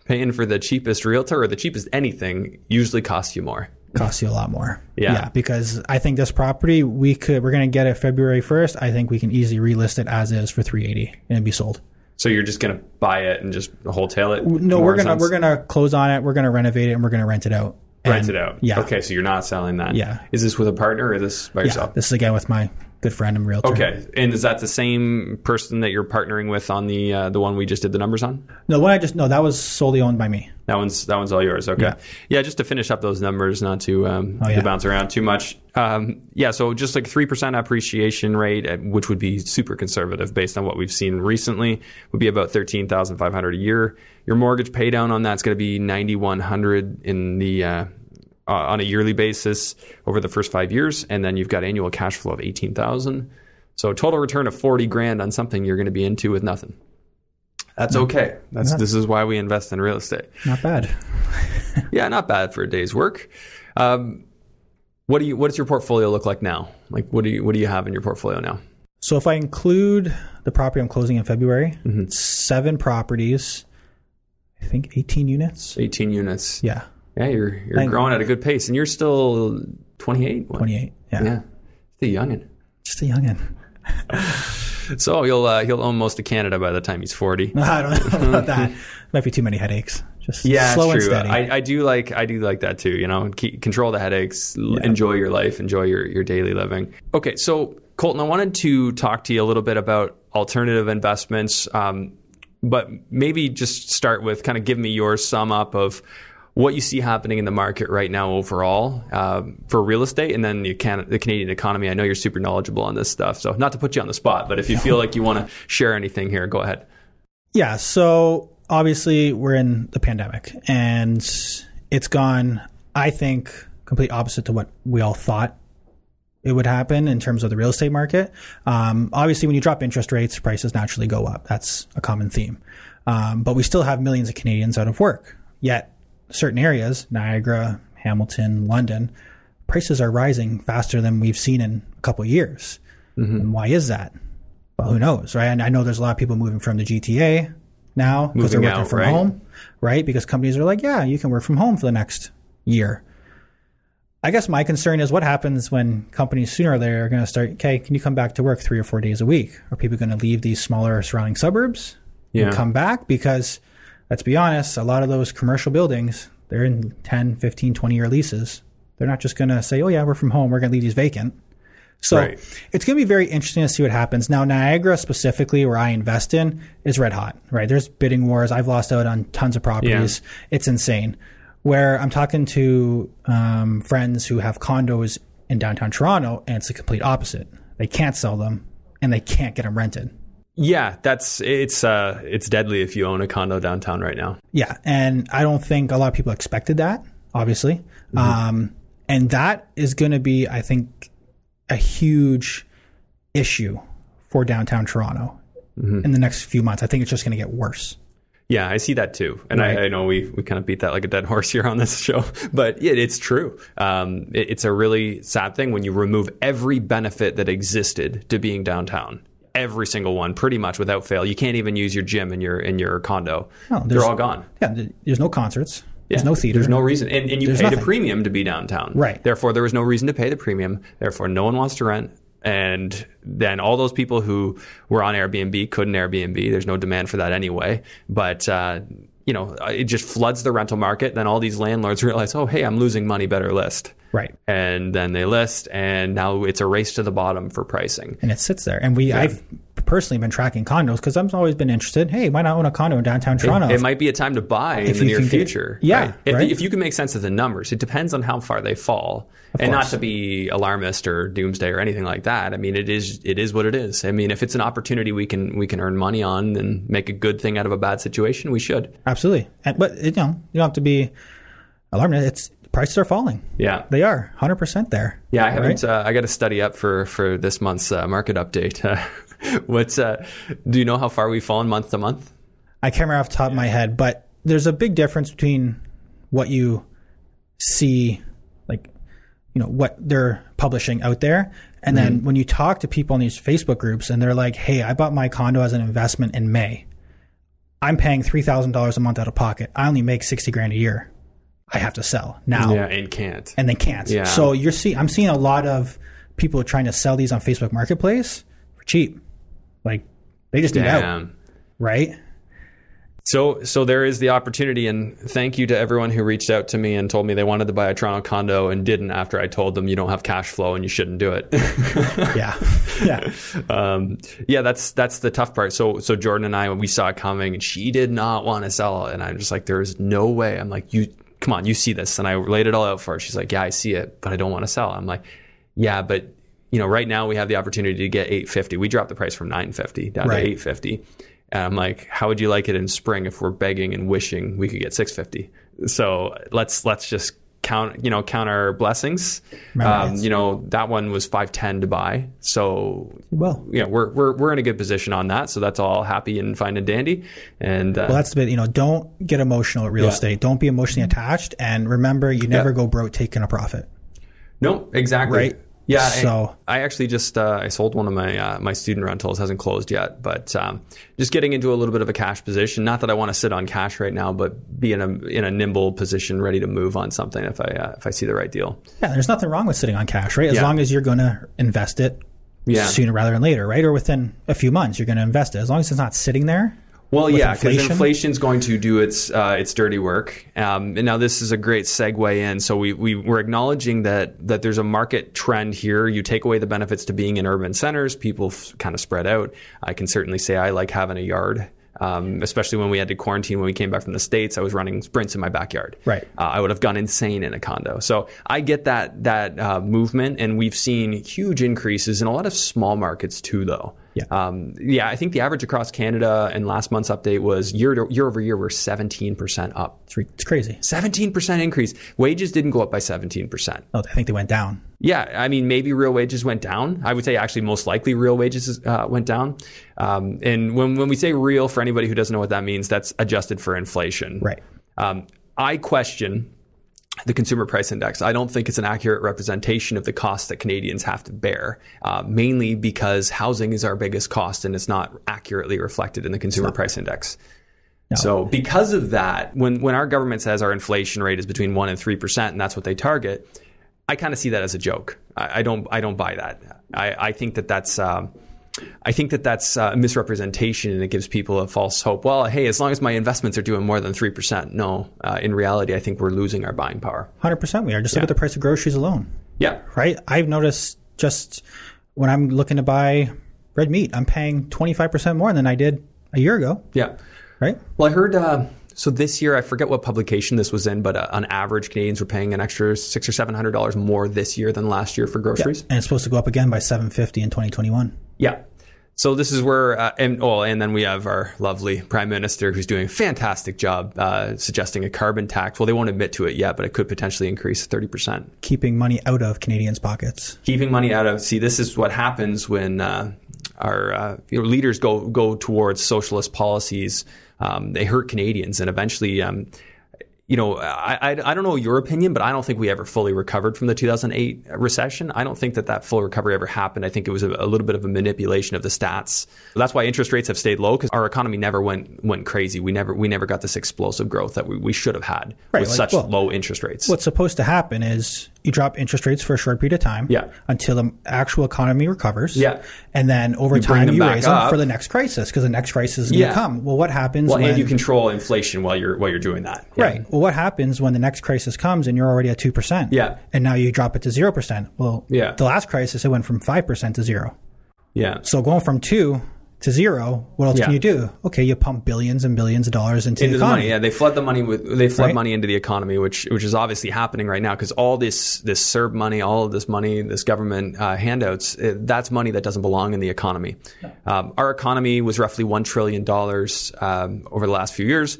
paying for the cheapest realtor or the cheapest anything usually costs you more. Costs you a lot more. Yeah. Yeah, because I think this property we're going to get it February 1st. I think we can easily relist it as is for $380 and it'd be sold. So you're just going to buy it and just wholesale it? No, we're going to close on it. We're going to renovate it and we're going to rent it out. Rent it out. Yeah. Okay, so you're not selling that. Yeah. Is this with a partner or is this by yourself? Yeah, this is again with my good friend and realtor. Okay, and is that the same person that you're partnering with on the one we just did the numbers on? No, that was solely owned by me. That one's all yours. Okay. Yeah, just to finish up those numbers, not to to bounce around too much. So just like 3% appreciation rate, which would be super conservative based on what we've seen recently, would be about $13,500 a year. Your mortgage pay down on that's going to be $9,100 in the on a yearly basis over the first 5 years, and then you've got annual cash flow of $18,000. So total return of $40,000 on something you're going to be into with nothing. That's okay. This is why we invest in real estate. Not bad. Yeah, not bad for a day's work. What does your portfolio look like now? Like what do you have in your portfolio now? So if I include the property I'm closing in February, 7 properties, I think 18 units. 18 units. Yeah. Yeah, you're growing at a good pace and you're still 28. What? 28. Yeah. Just a youngin'. So he'll own most of Canada by the time he's 40. No, I don't know about that. Might be too many headaches. Just slow and steady. I do like that too. You know, control the headaches. Yeah. Enjoy your life. Enjoy your daily living. Okay, so Colton, I wanted to talk to you a little bit about alternative investments, but maybe just start with kind of give me your sum up of what you see happening in the market right now overall for real estate and then the Canadian economy. I know you're super knowledgeable on this stuff, so not to put you on the spot, but if you feel like you want to share anything here, go ahead. Yeah, so obviously we're in the pandemic and it's gone, I think, complete opposite to what we all thought it would happen in terms of the real estate market. Obviously, when you drop interest rates, prices naturally go up. That's a common theme. But we still have millions of Canadians out of work, yet certain areas, Niagara, Hamilton, London, prices are rising faster than we've seen in a couple of years. And why is that? Well, who knows, right? And I know there's a lot of people moving from the GTA now because they're working out, from home, right? Because companies are like, yeah, you can work from home for the next year. I guess my concern is what happens when companies sooner or later are going to start, okay, can you come back to work 3 or 4 days a week? Are people going to leave these smaller surrounding suburbs and come back? Because let's be honest, a lot of those commercial buildings, they're in 10, 15, 20-year leases. They're not just going to say, oh, yeah, we're from home. We're going to leave these vacant. So it's going to be very interesting to see what happens. Now, Niagara specifically, where I invest in, is red hot, right? There's bidding wars. I've lost out on tons of properties. Yeah. It's insane. Where I'm talking to friends who have condos in downtown Toronto, and it's the complete opposite. They can't sell them, and they can't get them rented. Yeah, it's deadly if you own a condo downtown right now. Yeah, and I don't think a lot of people expected that, obviously. And that is going to be, I think, a huge issue for downtown Toronto in the next few months. I think it's just going to get worse. Yeah, I see that too. And I know we kind of beat that like a dead horse here on this show, but it's true. It's a really sad thing when you remove every benefit that existed to being downtown. Every single one, pretty much without fail. You can't even use your gym in your condo. No, they're all gone. Yeah, there's no concerts. There's no theater. There's no reason. And you paid a premium to be downtown. Right. Therefore, there was no reason to pay the premium. Therefore, no one wants to rent. And then all those people who were on Airbnb couldn't Airbnb. There's no demand for that anyway. But it just floods the rental market. Then all these landlords realize, oh, hey, I'm losing money, better list. Right. And then they list, and now it's a race to the bottom for pricing. And it sits there. And I've personally been tracking condos because I've always been interested. Hey, why not own a condo in downtown Toronto? It might be a time to buy in the near future. If you can make sense of the numbers, it depends on how far they fall. Of course. Not to be alarmist or doomsday or anything like that. I mean, it is what it is. I mean, if it's an opportunity we can earn money on and make a good thing out of a bad situation, we should. Absolutely. But you don't have to be alarmist. Prices are falling. Yeah. They are 100% there. Yeah. I haven't, I got a study up for this month's market update. Do you know how far we've fallen month to month? I can't remember off the top of my head, but there's a big difference between what you see, like, what they're publishing out there. And then when you talk to people in these Facebook groups and they're like, hey, I bought my condo as an investment in May. I'm paying $3,000 a month out of pocket. I only make $60,000 a year. I have to sell now. Yeah, and can't. And they can't. Yeah. So I'm seeing a lot of people trying to sell these on Facebook Marketplace for cheap. Like they just need out, right? So there is the opportunity, and thank you to everyone who reached out to me and told me they wanted to buy a Toronto condo and didn't after I told them you don't have cash flow and you shouldn't do it. Yeah. That's the tough part. So Jordan and I, when we saw it coming, and she did not want to sell it, and I'm just like, there is no way. I'm like, come on, you see this. And I laid it all out for her. She's like, yeah, I see it, but I don't want to sell. I'm like, yeah, but right now we have the opportunity to get $850. We dropped the price from $950 down to $850. And I'm like, how would you like it in spring if we're begging and wishing we could get $650? So let's just count our blessings. That one was $510 to buy. So we're in a good position on that. So that's all happy and fine and dandy. And that's the bit, don't get emotional at real estate. Don't be emotionally attached. And remember, you never go broke taking a profit. No, exactly. Right. Yeah. So I actually just I sold one of my my student rentals. Hasn't closed yet, but just getting into a little bit of a cash position. Not that I want to sit on cash right now, but be in a nimble position, ready to move on something if I see the right deal. Yeah, there's nothing wrong with sitting on cash, right? As long as you're going to invest it sooner rather than later, right? Or within a few months, you're going to invest it. As long as it's not sitting there. Well, yeah, because inflation's going to do its dirty work. And now this is a great segue in. So we're acknowledging that there's a market trend here. You take away the benefits to being in urban centers. People kind of spread out. I can certainly say I like having a yard. Especially when we had to quarantine, when we came back from the States, I was running sprints in my backyard. Right. I would have gone insane in a condo. So I get that movement, and we've seen huge increases in a lot of small markets too, though. Yeah. I think the average across Canada in last month's update was year over year, we're 17% up. It's crazy. 17% increase. Wages didn't go up by 17%. Oh, I think they went down. Yeah. I mean, maybe real wages went down. I would say actually most likely real wages went down. And when we say real, for anybody who doesn't know what that means, that's adjusted for inflation. Right. I question the consumer price index. I don't think it's an accurate representation of the costs that Canadians have to bear, mainly because housing is our biggest cost and it's not accurately reflected in the consumer price index. No. So because of that, when our government says our inflation rate is between 1% and 3%, and that's what they target, I kind of see that as a joke. I don't buy that. I think that that's... I think that that's a misrepresentation, and it gives people a false hope. Well, hey, as long as my investments are doing more than 3%, no. In reality, I think we're losing our buying power. 100% we are. Just look at the price of groceries alone. Yeah. Right? I've noticed just when I'm looking to buy red meat, I'm paying 25% more than I did a year ago. Yeah. Right? Well, I heard... so this year, I forget what publication this was in, but on average, Canadians were paying an extra $600 or $700 more this year than last year for groceries. Yeah. And it's supposed to go up again by $750 in 2021. Yeah. So this is where, and then we have our lovely prime minister who's doing a fantastic job suggesting a carbon tax. Well, they won't admit to it yet, but it could potentially increase 30%. Keeping money out of Canadians' pockets. See, this is what happens when our leaders go towards socialist policies. They hurt Canadians, and eventually, I don't know your opinion, but I don't think we ever fully recovered from the 2008 recession. I don't think that full recovery ever happened. I think it was a little bit of a manipulation of the stats. That's why interest rates have stayed low, because our economy never went crazy. We never got this explosive growth that we should have had with such low interest rates. What's supposed to happen is you drop interest rates for a short period of time until the actual economy recovers. Yeah. And then over time, you raise them for the next crisis, because the next crisis is going to come. Well, what happens when you control inflation while you're doing that? Yeah. Right. Well, what happens when the next crisis comes and you're already at 2%? Yeah. And now you drop it to 0%. Well, the last crisis, it went from 5% to 0%. Yeah. So going from 2 to zero, what else can you do? Okay, you pump billions and billions of dollars into the economy. The money. Yeah, they flood the money with money into the economy, which is obviously happening right now because all this CERB money, all of this money, this government handouts, that's money that doesn't belong in the economy. No. Our economy was roughly $1 trillion over the last few years.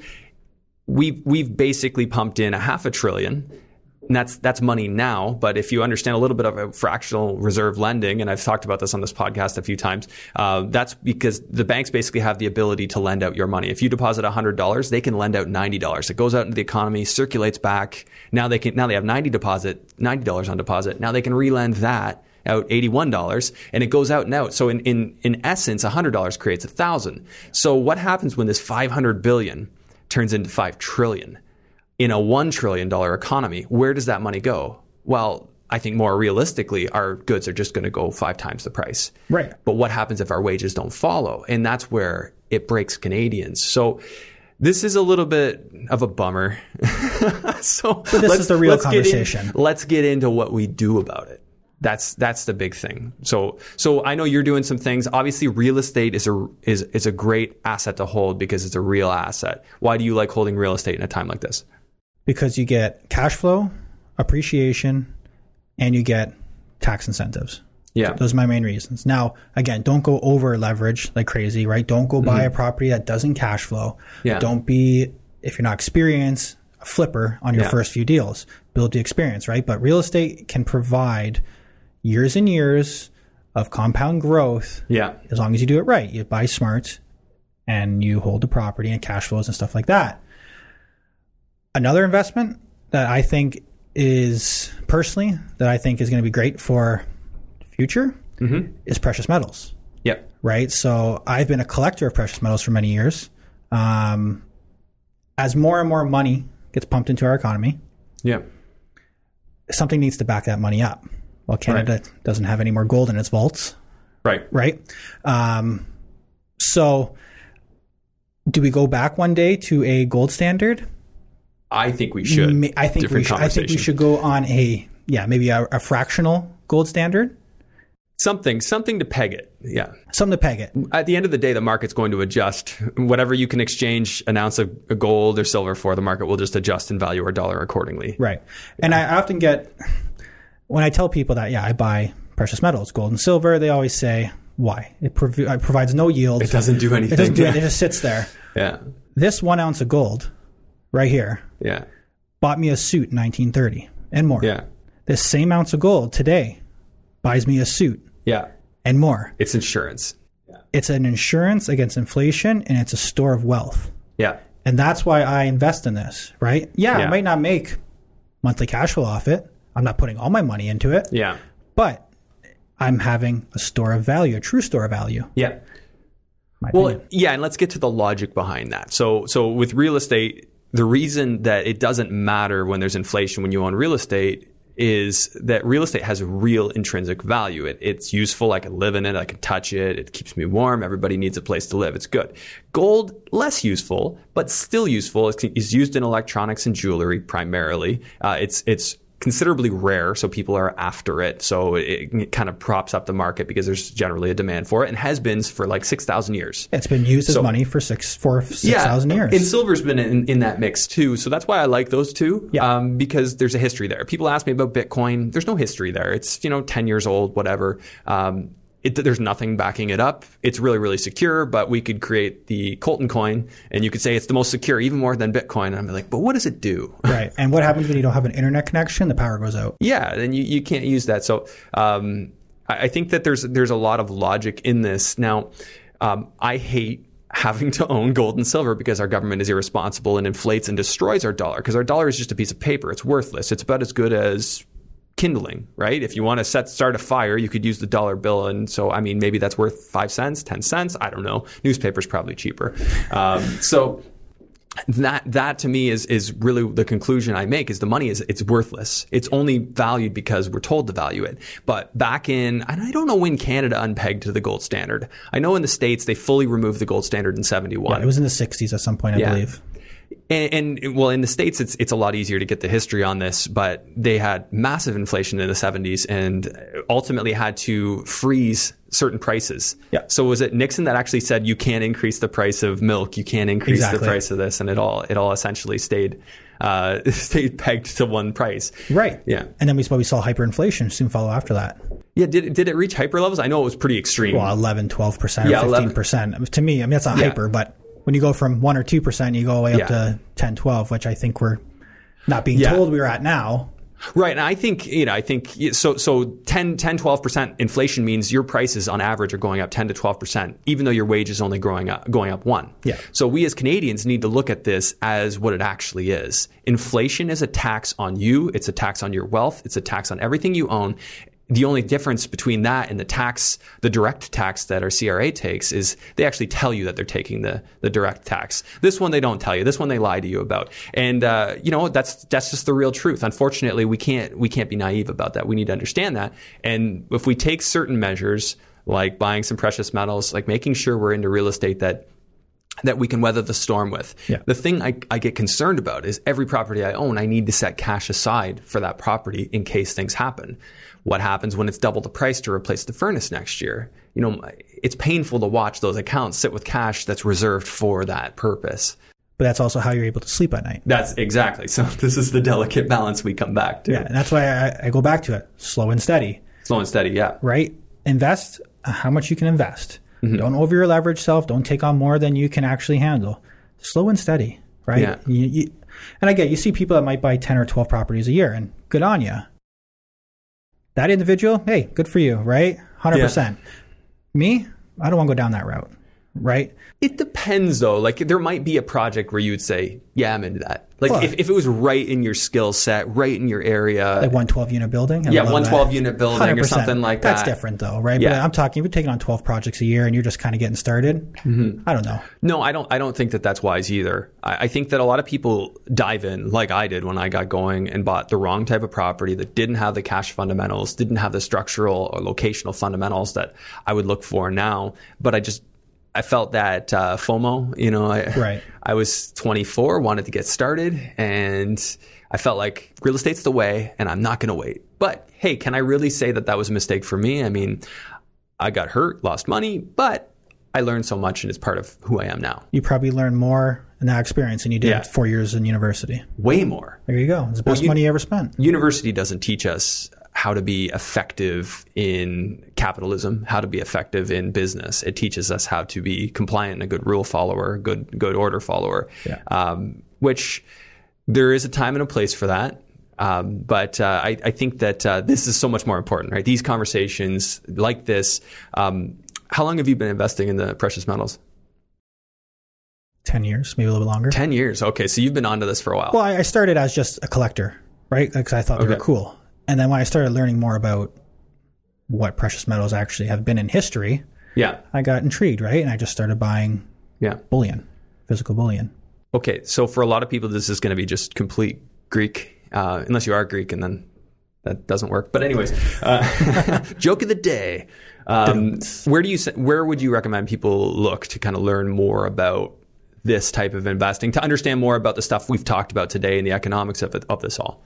We've basically pumped in $0.5 trillion. And that's money now, but if you understand a little bit of fractional reserve lending, and I've talked about this on this podcast a few times, that's because the banks basically have the ability to lend out your money. If you deposit $100, they can lend out $90. It goes out into the economy, circulates back. Now they have $90 on deposit. Now they can relend that out $81, and it goes out and out. So in essence, $100 creates $1,000. So what happens when this $500 billion turns into $5 trillion? In a $1 trillion economy, where does that money go? Well, I think more realistically, our goods are just going to go 5 times the price. Right. But what happens if our wages don't follow? And that's where it breaks Canadians. So this is a little bit of a bummer. But this is the real conversation. Let's get into what we do about it. That's the big thing. So I know you're doing some things. Obviously, real estate is a great asset to hold because it's a real asset. Why do you like holding real estate in a time like this? Because you get cash flow, appreciation, and you get tax incentives. Yeah. So those are my main reasons. Now, again, don't go over leverage like crazy, right? Don't go buy a property that doesn't cash flow. Yeah. Don't be, if you're not experienced, a flipper on your first few deals. Build the experience, right? But real estate can provide years and years of compound growth as long as you do it right. You buy smart and you hold the property and cash flows and stuff like that. Another investment that I think is going to be great for the future is precious metals. Yep. Right. So I've been a collector of precious metals for many years. As more and more money gets pumped into our economy, something needs to back that money up. Well, Canada doesn't have any more gold in its vaults. Right. So do we go back one day to a gold standard? I think we should. I think we should go on maybe a fractional gold standard. Something to peg it. Yeah. Something to peg it. At the end of the day, the market's going to adjust. Whatever you can exchange an ounce of gold or silver for, the market will just adjust in value or dollar accordingly. Right. And I often get, when I tell people that, I buy precious metals, gold and silver, they always say, why? It provides no yield. It doesn't do anything. It doesn't do anything. It just sits there. Yeah. This 1 ounce of gold right here, bought me a suit in 1930 and more. Yeah. This same ounce of gold today buys me a suit and more. It's insurance. Yeah. It's an insurance against inflation, and it's a store of wealth. Yeah. And that's why I invest in this, right? Yeah. I might not make monthly cash flow off it. I'm not putting all my money into it. Yeah. But I'm having a store of value, a true store of value. Yeah. And let's get to the logic behind that. So with real estate, the reason that it doesn't matter when there's inflation when you own real estate is that real estate has real intrinsic value. It's useful. I can live in it. I can touch it. It keeps me warm. Everybody needs a place to live. It's good. Gold, less useful, but still useful. It's used in electronics and jewelry primarily. It's considerably rare, so people are after it. So it kind of props up the market because there's generally a demand for it, and has been for like 6,000 years. It's been used as money for 6,000 years. And silver's been in that mix too. So that's why I like those two, because there's a history there. People ask me about Bitcoin. There's no history there. It's 10 years old, whatever. There's nothing backing it up. It's really, really secure, but we could create the Colton coin and you could say it's the most secure, even more than Bitcoin. And I'm like, but what does it do? Right. And what happens when you don't have an internet connection? The power goes out. Yeah. Then you can't use that. So I think that there's a lot of logic in this. Now, I hate having to own gold and silver because our government is irresponsible and inflates and destroys our dollar, because our dollar is just a piece of paper. It's worthless. It's about as good as kindling, right? If you want to start a fire, you could use the dollar bill. And so, I mean, maybe that's worth 5 cents, 10 cents. I don't know. Newspaper's probably cheaper. So that to me is really the conclusion I make, is the money it's worthless. It's only valued because we're told to value it. But and I don't know when Canada unpegged to the gold standard. I know in the States, they fully removed the gold standard in 1971. It was in the 1960s at some point, I believe. And well, in the States, it's a lot easier to get the history on this, but they had massive inflation in the 70s and ultimately had to freeze certain prices. Yeah. So was it Nixon that actually said, you can't increase the price of milk, you can't increase the price of this, and it all essentially stayed pegged to one price. Right. Yeah. And then we saw hyperinflation soon follow after that. Yeah. Did it reach hyper levels? I know it was pretty extreme. Well, 11, 12%, yeah, 15%. 11. To me, I mean, that's not hyper, but when you go from 1 or 2%, you go way up to 10, 12, which I think we're not being told we're at now. Right. And I think 10, 12% inflation means your prices on average are going up 10 to 12%, even though your wage is only going up 1. Yeah. So we as Canadians need to look at this as what it actually is. Inflation is a tax on you. It's a tax on your wealth. It's a tax on everything you own. The only difference between that and the direct tax that our CRA takes is they actually tell you that they're taking the direct tax. This one, they don't tell you. This one, they lie to you about. And, that's just the real truth. Unfortunately, we can't be naive about that. We need to understand that. And if we take certain measures, like buying some precious metals, like making sure we're into real estate that we can weather the storm with. Yeah. The thing I get concerned about is every property I own, I need to set cash aside for that property in case things happen. What happens when it's double the price to replace the furnace next year? You know, it's painful to watch those accounts sit with cash that's reserved for that purpose. But that's also how you're able to sleep at night. That's exactly. So this is the delicate balance we come back to. Yeah, and that's why I go back to it. Slow and steady. Slow and steady, yeah. Right? Invest how much you can invest. Mm-hmm. Don't over your leverage self. Don't take on more than you can actually handle. Slow and steady, right? Yeah. And again, you see people that might buy 10 or 12 properties a year, and good on you. That individual, hey, good for you, right? 100%. Yeah. Me, I don't want to go down that route, right? It depends, though. Like, there might be a project where you would say, yeah, I'm into that. Like, well, if it was right in your skill set, right in your area. Like 112-unit building? Yeah, 112-unit building or something like that. That's different, though, right? Yeah. But I'm talking, if you're taking on 12 projects a year and you're just kind of getting started, mm-hmm. I don't know. No, I don't think that that's wise either. I think that a lot of people dive in, like I did when I got going, and bought the wrong type of property that didn't have the cash fundamentals, didn't have the structural or locational fundamentals that I would look for now, but I felt that FOMO, you know, I was 24, wanted to get started, and I felt like real estate's the way and I'm not going to wait. But hey, can I really say that that was a mistake for me? I mean, I got hurt, lost money, but I learned so much and it's part of who I am now. You probably learned more in that experience than you did 4 years in university. Way more. There you go. It's the best money you ever spent. University doesn't teach us how to be effective in capitalism, how to be effective in business. It teaches us how to be compliant, a good rule follower, good order follower, which there is a time and a place for that. But I think that this is so much more important, right? These conversations like this. How long have you been investing in the precious metals? 10 years, maybe a little bit longer. 10 years. Okay. So you've been onto this for a while. Well, I started as just a collector, right? Because I thought they were cool. And then when I started learning more about what precious metals actually have been in history, I got intrigued, right? And I just started buying bullion, physical bullion. Okay, so for a lot of people, this is going to be just complete Greek, unless you are Greek, and then that doesn't work. But anyways, joke of the day. Where would you recommend people look to kind of learn more about this type of investing, to understand more about the stuff we've talked about today and the economics of this all?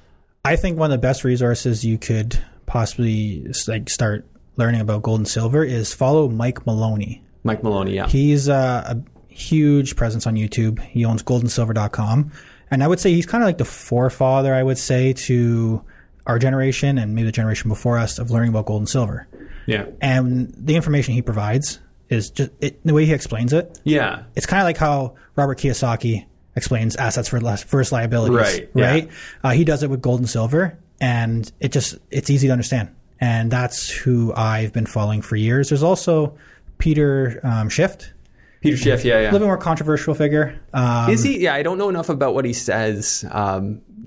I think one of the best resources you could possibly start learning about gold and silver is follow Mike Maloney. Mike Maloney, yeah. He's a huge presence on YouTube. He owns goldandsilver.com. And I would say he's kind of like the forefather, I would say, to our generation and maybe the generation before us of learning about gold and silver. Yeah. And the information he provides is just the way he explains it. Yeah. It's kind of like how Robert Kiyosaki explains assets versus liabilities, right? Yeah. He does it with gold and silver, and it's easy to understand. And that's who I've been following for years. There's also Peter Schiff. Peter Schiff, yeah. A little bit more controversial figure. Is he? Yeah, I don't know enough about what he says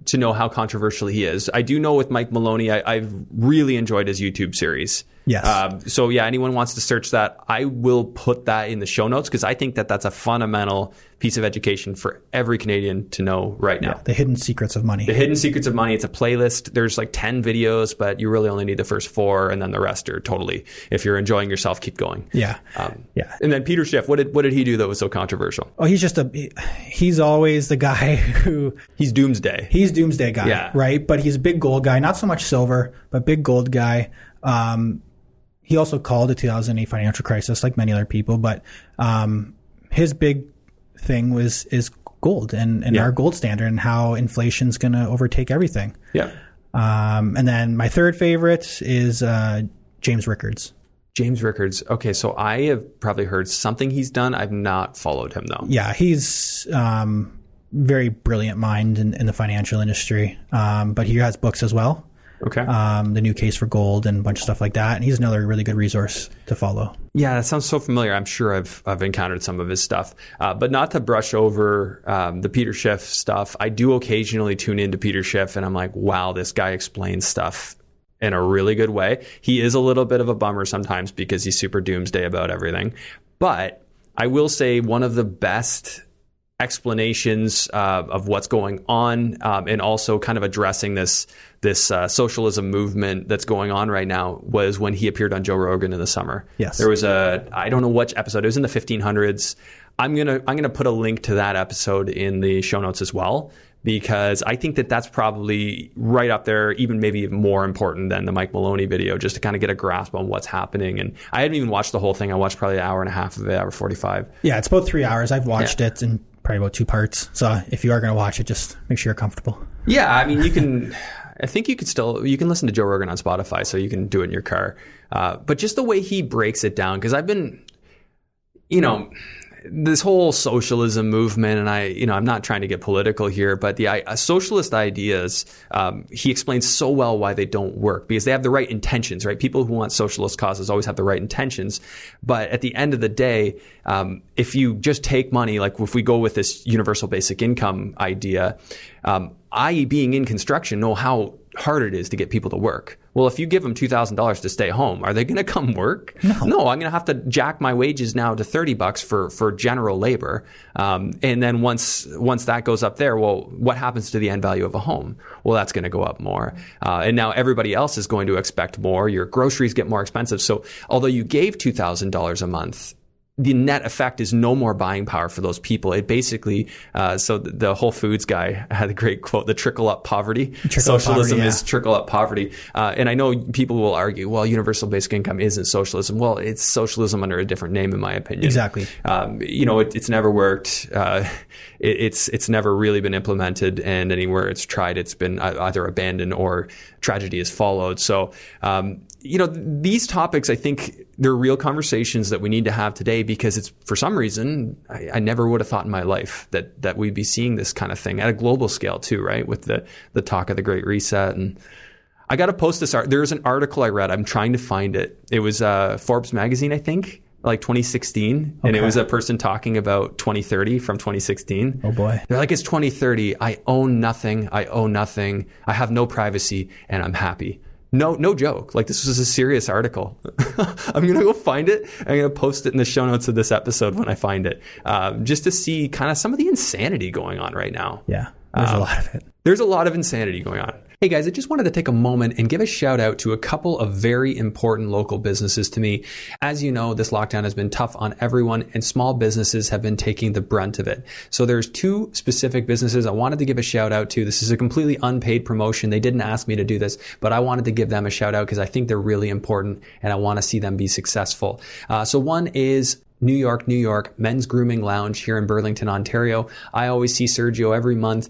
to know how controversial he is. I do know with Mike Maloney, I've really enjoyed his YouTube series. Yes. So yeah, anyone wants to search that, I will put that in the show notes because I think that that's a fundamental piece of education for every Canadian to know right now. Yeah, the Hidden Secrets of Money. The Hidden Secrets of Money. It's a playlist. There's like 10 videos, but you really only need the first 4, and then the rest are totally, if you're enjoying yourself, keep going. Yeah. Yeah. And then Peter Schiff, what did he do that was so controversial? Oh, he's just he's always the guy who... He's doomsday. He's doomsday guy, yeah. Right? But he's a big gold guy, not so much silver, but big gold guy. He also called the 2008 financial crisis, like many other people, but his big thing is gold and yeah. our gold standard and how inflation's going to overtake everything. Yeah. And then my third favorite is James Rickards. James Rickards. Okay, so I have probably heard something he's done. I've not followed him though. Yeah, he's very brilliant mind in the financial industry, but he has books as well. Okay. The New Case for Gold and a bunch of stuff like that. And he's another really good resource to follow. Yeah, that sounds so familiar. I'm sure I've encountered some of his stuff. But not to brush over the Peter Schiff stuff. I do occasionally tune into Peter Schiff and I'm like, wow, this guy explains stuff in a really good way. He is a little bit of a bummer sometimes because he's super doomsday about everything. But I will say one of the best explanations of what's going on and also kind of addressing this socialism movement that's going on right now was when he appeared on Joe Rogan in the summer. Yes. There was I don't know which episode. It was in the 1500s. I'm going to put a link to that episode in the show notes as well, because I think that that's probably right up there, even maybe more important than the Mike Maloney video, just to kind of get a grasp on what's happening. And I hadn't even watched the whole thing. I watched probably an hour and a half of it, hour 45. Yeah, it's about 3 hours. I've watched it and probably about 2 parts. So if you are going to watch it, just make sure you're comfortable. Yeah, I mean, you can listen to Joe Rogan on Spotify, so you can do it in your car. But just the way he breaks it down, because I've been, this whole socialism movement, and I'm not trying to get political here, but the socialist ideas, he explains so well why they don't work, because they have the right intentions, right? People who want socialist causes always have the right intentions. But at the end of the day, if you just take money, like if we go with this universal basic income idea, I, being in construction, know how hard it is to get people to work. Well, if you give them $2,000 to stay home, are they going to come work? No, I'm going to have to jack my wages now to $30 for general labor. And then once that goes up there, well, what happens to the end value of a home? Well, that's going to go up more. And now everybody else is going to expect more. Your groceries get more expensive. So although you gave $2,000 a month, the net effect is no more buying power for those people. It basically, so the Whole Foods guy had a great quote, the trickle up poverty. Socialism is trickle up poverty. And I know people will argue, well, universal basic income isn't socialism. Well, it's socialism under a different name, in my opinion. Exactly. It's never worked. It's never really been implemented, and anywhere it's tried, it's been either abandoned or tragedy has followed. So, these topics, I think they're real conversations that we need to have today, because it's, for some reason, I never would have thought in my life that we'd be seeing this kind of thing at a global scale too, right? With the talk of the Great Reset. And I got to post this. There's an article I read. I'm trying to find it. It was Forbes magazine, I think, like 2016. Okay. And it was a person talking about 2030 from 2016. Oh boy. They're like, it's 2030. I own nothing. I owe nothing. I have no privacy, and I'm happy. No joke. Like, this was a serious article. I'm going to go find it. I'm going to post it in the show notes of this episode when I find it, just to see kind of some of the insanity going on right now. Yeah, there's a lot of it. There's a lot of insanity going on. Hey guys, I just wanted to take a moment and give a shout out to a couple of very important local businesses to me. As you know, this lockdown has been tough on everyone, and small businesses have been taking the brunt of it. So there's 2 specific businesses I wanted to give a shout out to. This is a completely unpaid promotion. They didn't ask me to do this, but I wanted to give them a shout out because I think they're really important and I want to see them be successful. So one is New York Men's Grooming Lounge here in Burlington, Ontario. I always see Sergio every month.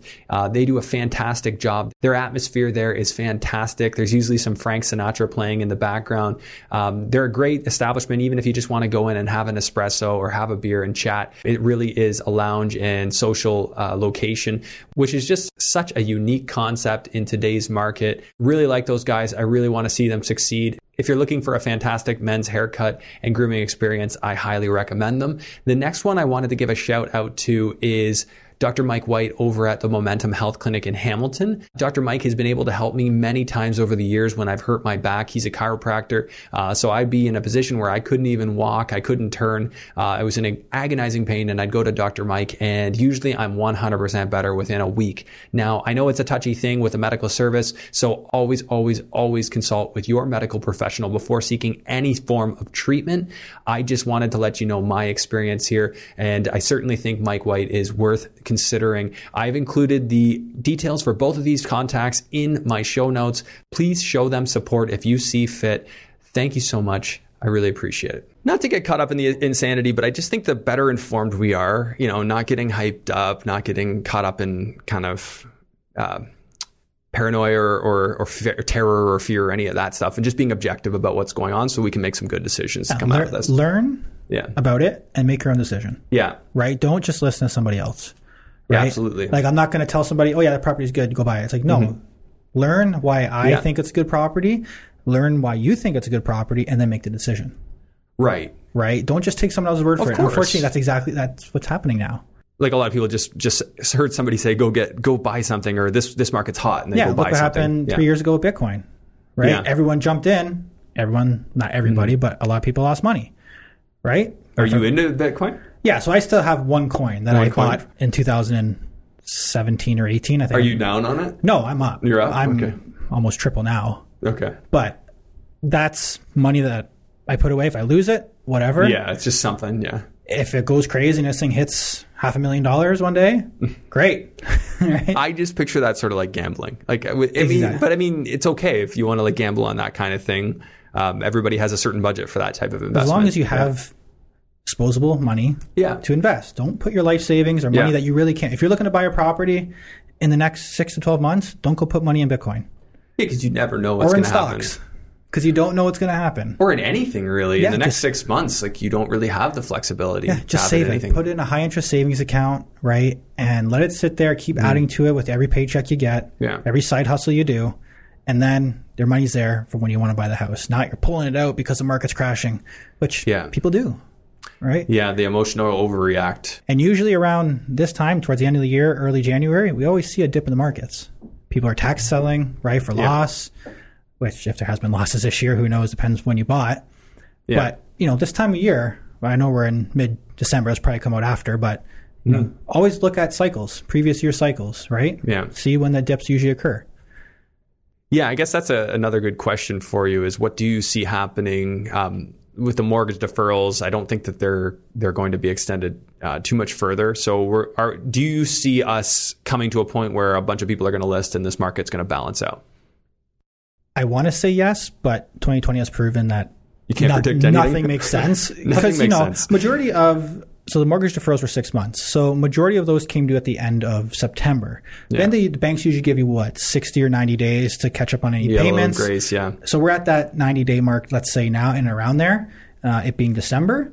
They do a fantastic job. Their atmosphere there is fantastic. There's usually some Frank Sinatra playing in the background. They're a great establishment, even if you just want to go in and have an espresso or have a beer and chat. It really is a lounge and social location, which is just such a unique concept in today's market. Really like those guys. I really want to see them succeed. If you're looking for a fantastic men's haircut and grooming experience, I highly recommend them. The next one I wanted to give a shout out to is Dr. Mike White over at the Momentum Health Clinic in Hamilton. Dr. Mike has been able to help me many times over the years when I've hurt my back. He's a chiropractor. So I'd be in a position where I couldn't even walk. I couldn't turn. I was in an agonizing pain, and I'd go to Dr. Mike, and usually I'm 100% better within a week. Now, I know it's a touchy thing with a medical service, so always, always, always consult with your medical professional before seeking any form of treatment. I just wanted to let you know my experience here, and I certainly think Mike White is worth considering. I've included the details for both of these contacts in my show notes. Please show them support if you see fit. Thank you so much. I really appreciate it. Not to get caught up in the insanity, but I just think the better informed we are, you know, not getting hyped up, not getting caught up in kind of paranoia or terror or fear or any of that stuff, and just being objective about what's going on so we can make some good decisions to come out of this. Learn about it and make your own decision. Yeah. Right? Don't just listen to somebody else. Right? Yeah, absolutely. Like, I'm not going to tell somebody, oh, yeah, that property is good, go buy it. It's like, no. Mm-hmm. Learn why I think it's a good property. Learn why you think it's a good property, and then make the decision. Right. Right? Don't just take someone else's word for it. Unfortunately, that's what's happening now. Like, a lot of people just heard somebody say, go buy something, or this market's hot, and they go buy something. Yeah, look what happened 3 years ago with Bitcoin, right? Yeah. Everyone jumped in. Everyone, not everybody, but a lot of people lost money, right? Are you into Bitcoin? Yeah, so I still have one coin that I bought in 2017 or 18, I think. Are you down on it? No, I'm up. You're up? I'm almost triple now. Okay. But that's money that I put away. If I lose it, whatever. Yeah, it's just something, yeah. If it goes crazy and this thing hits $500,000 one day, great. Right? I just picture that sort of like gambling. Like, I mean, it's okay if you want to like gamble on that kind of thing. Everybody has a certain budget for that type of investment. As long as you have disposable money to invest. Don't put your life savings or money that you really can't. If you're looking to buy a property in the next 6 to 12 months, don't go put money in Bitcoin. Yeah, because you never know what's going to happen. Or in stocks, because you don't know what's going to happen. Or in anything, really. Yeah, in the next 6 months, like, you don't really have the flexibility. Yeah, just save it. Put it in a high-interest savings account, right? And let it sit there. Keep adding to it with every paycheck you get, every side hustle you do. And then their money's there for when you want to buy the house. Not you're pulling it out because the market's crashing, which people do, right? Yeah, the emotional overreact. And usually around this time, towards the end of the year, early January, we always see a dip in the markets. People are tax selling, right, for loss, which if there has been losses this year, who knows, depends when you bought. Yeah. But, you know, this time of year, I know we're in mid-December, it's probably come out after, but you know, always look at cycles, previous year cycles, right? Yeah. See when the dips usually occur. Yeah, I guess that's another good question for you is, what do you see happening with the mortgage deferrals? I don't think that they're going to be extended too much further. So do you see us coming to a point where a bunch of people are going to list and this market's going to balance out? I want to say yes, but 2020 has proven that you can't predict anything. Nothing makes sense. Because, you know, majority of the mortgage deferrals were 6 months. So majority of those came due at the end of September. Yeah. Then the banks usually give you 60 or 90 days to catch up on any payments. Grace, so we're at that 90-day mark, let's say now, and around there, it being December.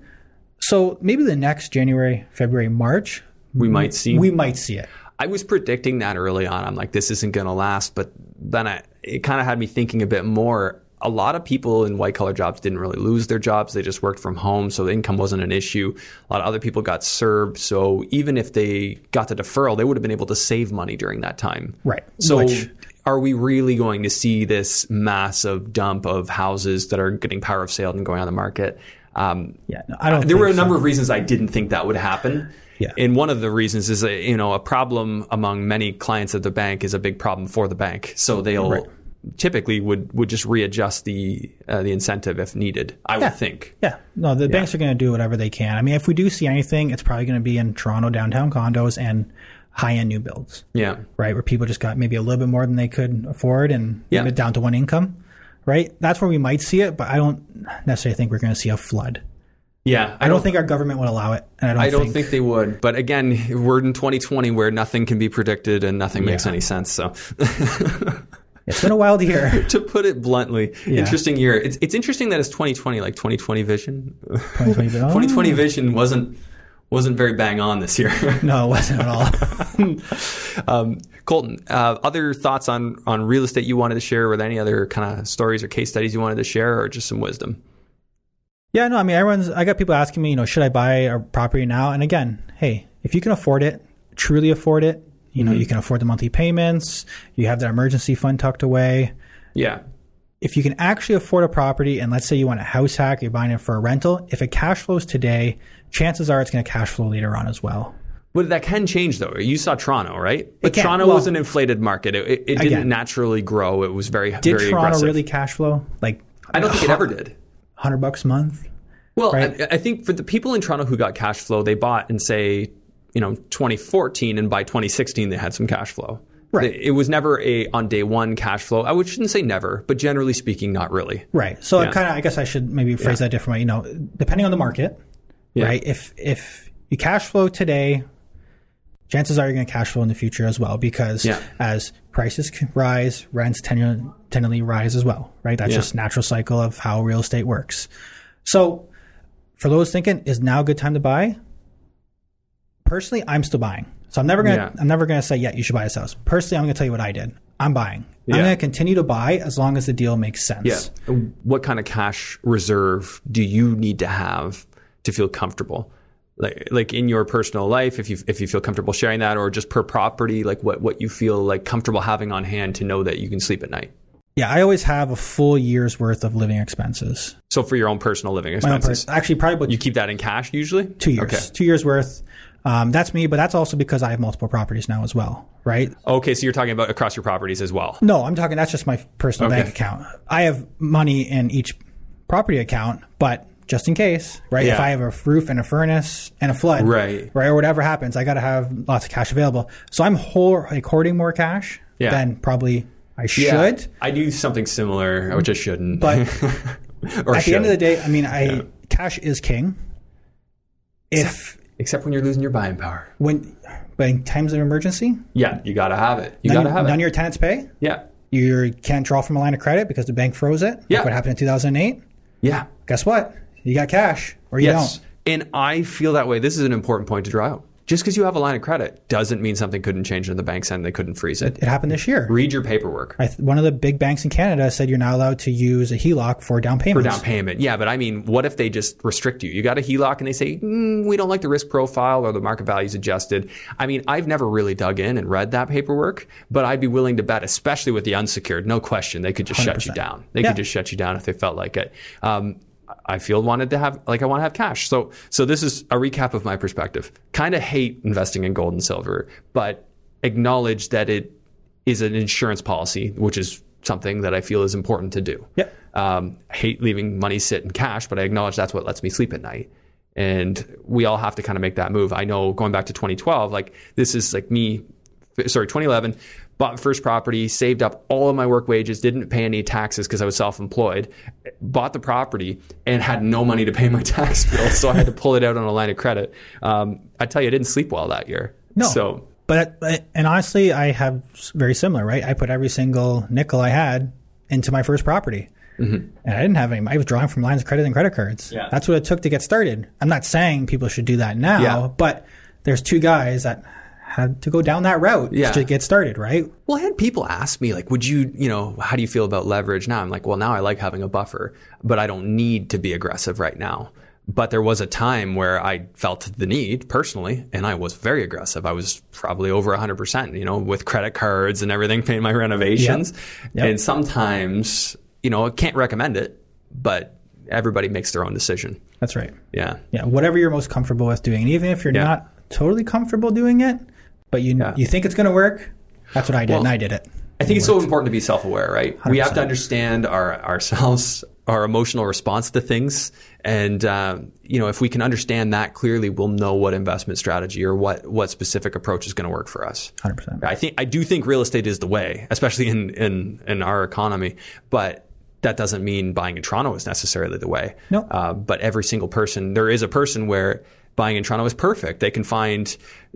So maybe the next January, February, March, we might see it. I was predicting that early on. I'm like, this isn't going to last. But then it kind of had me thinking a bit more. A lot of people in white-collar jobs didn't really lose their jobs. They just worked from home, so the income wasn't an issue. A lot of other people got CERB, so even if they got the deferral, they would have been able to save money during that time. Right. So are we really going to see this massive dump of houses that are getting power of sale and going on the market? I don't. There were a number of reasons I didn't think that would happen. Yeah. And one of the reasons is that, you know, a problem among many clients of the bank is a big problem for the bank, so they'll... Right. Typically would just readjust the incentive if needed, I would think. Yeah. No, the banks are going to do whatever they can. I mean, if we do see anything, it's probably going to be in Toronto downtown condos and high-end new builds. Yeah. Right, where people just got maybe a little bit more than they could afford and it down to one income, right? That's where we might see it, but I don't necessarily think we're going to see a flood. Yeah. I don't think our government would allow it. And I don't think they would. But again, we're in 2020 where nothing can be predicted and nothing makes any sense. So... It's been a wild year. To put it bluntly, interesting year. It's interesting that it's 2020, like 2020 vision. 2020 vision wasn't very bang on this year. No, it wasn't at all. Colton, other thoughts on real estate you wanted to share? Were there any other kind of stories or case studies you wanted to share, or just some wisdom? Yeah, no, I mean, I got people asking me, you know, should I buy a property now? And again, hey, if you can afford it, truly afford it. You know, you can afford the monthly payments. You have that emergency fund tucked away. Yeah. If you can actually afford a property, and let's say you want a house hack, you're buying it for a rental, if it cash flows today, chances are it's going to cash flow later on as well. Well, that can change, though. You saw Toronto, right? But Toronto was an inflated market. It didn't naturally grow. It was very, very aggressive. Did Toronto really cash flow? Like, I don't think it ever did. $100 a month? Well, right? I think for the people in Toronto who got cash flow, they bought in, say, 2014, and by 2016, they had some cash flow. Right. It was never on day one cash flow. I shouldn't say never, but generally speaking, not really. Right. So I guess I should maybe phrase that differently. Depending on the market, right? If you cash flow today, chances are you're going to cash flow in the future as well, because as prices rise, rents tend to rise as well, right? That's just natural cycle of how real estate works. So for those thinking, is now a good time to buy? Personally, I'm still buying. So I'm never gonna say, you should buy this house. Personally, I'm gonna tell you what I did. I'm buying. I'm gonna continue to buy as long as the deal makes sense. Yeah. What kind of cash reserve do you need to have to feel comfortable? Like in your personal life, if you feel comfortable sharing that, or just per property, like what you feel like comfortable having on hand to know that you can sleep at night. Yeah, I always have a full year's worth of living expenses. So for your own personal living expenses, actually, probably you keep that in cash usually. 2 years, okay. 2 years worth. That's me, but that's also because I have multiple properties now as well, right? Okay, so you're talking about across your properties as well? No, I'm talking, that's just my personal bank account. I have money in each property account, but just in case, right? Yeah. If I have a roof and a furnace and a flood, right, or whatever happens, I got to have lots of cash available. So I'm hoarding more cash than probably I should. Yeah. I do something similar, which I shouldn't. But the end of the day, I mean, cash is king. Except when you're losing your buying power. But in times of emergency? Yeah, you got to have it. None of your tenants pay? Yeah. You can't draw from a line of credit because the bank froze it? Yeah. Like what happened in 2008? Yeah. Guess what? You got cash or you don't. And I feel that way. This is an important point to draw out. Just because you have a line of credit doesn't mean something couldn't change in the bank's end. They couldn't freeze it. It happened this year. Read your paperwork. One of the big banks in Canada said you're not allowed to use a HELOC for down payment. For down payment. Yeah, but I mean, what if they just restrict you? You got a HELOC and they say, we don't like the risk profile or the market value's adjusted. I mean, I've never really dug in and read that paperwork, but I'd be willing to bet, especially with the unsecured, no question, they could just 100%. Shut you down. They could just shut you down if they felt like it. I want to have cash. So this is a recap of my perspective. Kind of hate investing in gold and silver, but acknowledge that it is an insurance policy, which is something that I feel is important to do. Yeah. Hate leaving money sit in cash, but I acknowledge that's what lets me sleep at night. And we all have to kind of make that move. I know going back to 2012, like this is like me, sorry, 2011, bought first property, saved up all of my work wages, didn't pay any taxes because I was self-employed, bought the property and had no money to pay my tax bill. So I had to pull it out on a line of credit. I tell you, I didn't sleep well that year. No, so, and honestly, I have very similar, right? I put every single nickel I had into my first property. Mm-hmm. And I didn't have any. I was drawing from lines of credit and credit cards. Yeah. That's what it took to get started. I'm not saying people should do that now, but there's two guys that had to go down that route to get started, right? Well, I had people ask me, like, would you, how do you feel about leverage now? I'm like, well, now I like having a buffer, but I don't need to be aggressive right now. But there was a time where I felt the need personally, and I was very aggressive. I was probably over 100%, with credit cards and everything, paying my renovations. Yep. And sometimes, I can't recommend it, but everybody makes their own decision. That's right. Yeah. Yeah. Whatever you're most comfortable with doing. And even if you're not totally comfortable doing it, but you think it's going to work? That's what I did, and I did it. I think it's so important to be self-aware, right? 100%. We have to understand ourselves, our emotional response to things. And, if we can understand that clearly, we'll know what investment strategy or what specific approach is going to work for us. 100%. I do think real estate is the way, especially in our economy. But that doesn't mean buying in Toronto is necessarily the way. No. But every single person, there is a person where buying in Toronto is perfect.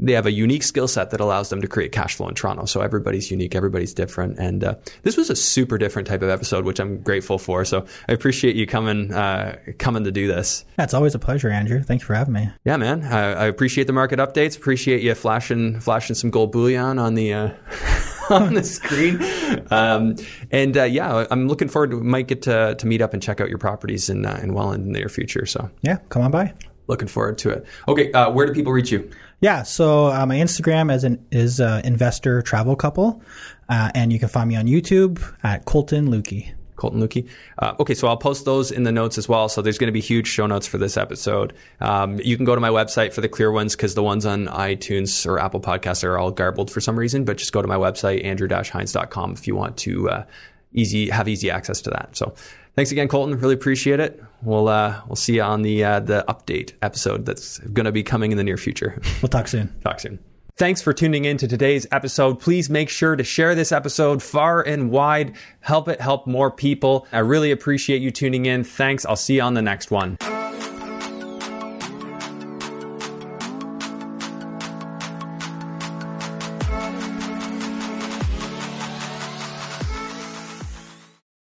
They have a unique skill set that allows them to create cash flow in Toronto. So everybody's unique, everybody's different. And this was a super different type of episode, which I'm grateful for. So I appreciate you coming to do this. That's always a pleasure, Andrew. Thanks for having me. Yeah, man. I appreciate the market updates. Appreciate you flashing some gold bullion on the on the screen. I'm looking forward to might get to meet up and check out your properties in Welland in the near future. So yeah, come on by. looking forward to it. Okay, where do people reach you? Yeah, so my Instagram is Investor Travel Couple, and you can find me on YouTube at Colton Lukey. Colton Lukey. Okay, so I'll post those in the notes as well. So there's going to be huge show notes for this episode. You can go to my website for the clear ones, because the ones on iTunes or Apple Podcasts are all garbled for some reason. But just go to my website, andrew-hines.com, if you want to have easy access to that. So thanks again, Colton. Really appreciate it. We'll see you on the update episode that's going to be coming in the near future. We'll talk soon. Talk soon. Thanks for tuning in to today's episode. Please make sure to share this episode far and wide. Help it help more people. I really appreciate you tuning in. Thanks. I'll see you on the next one.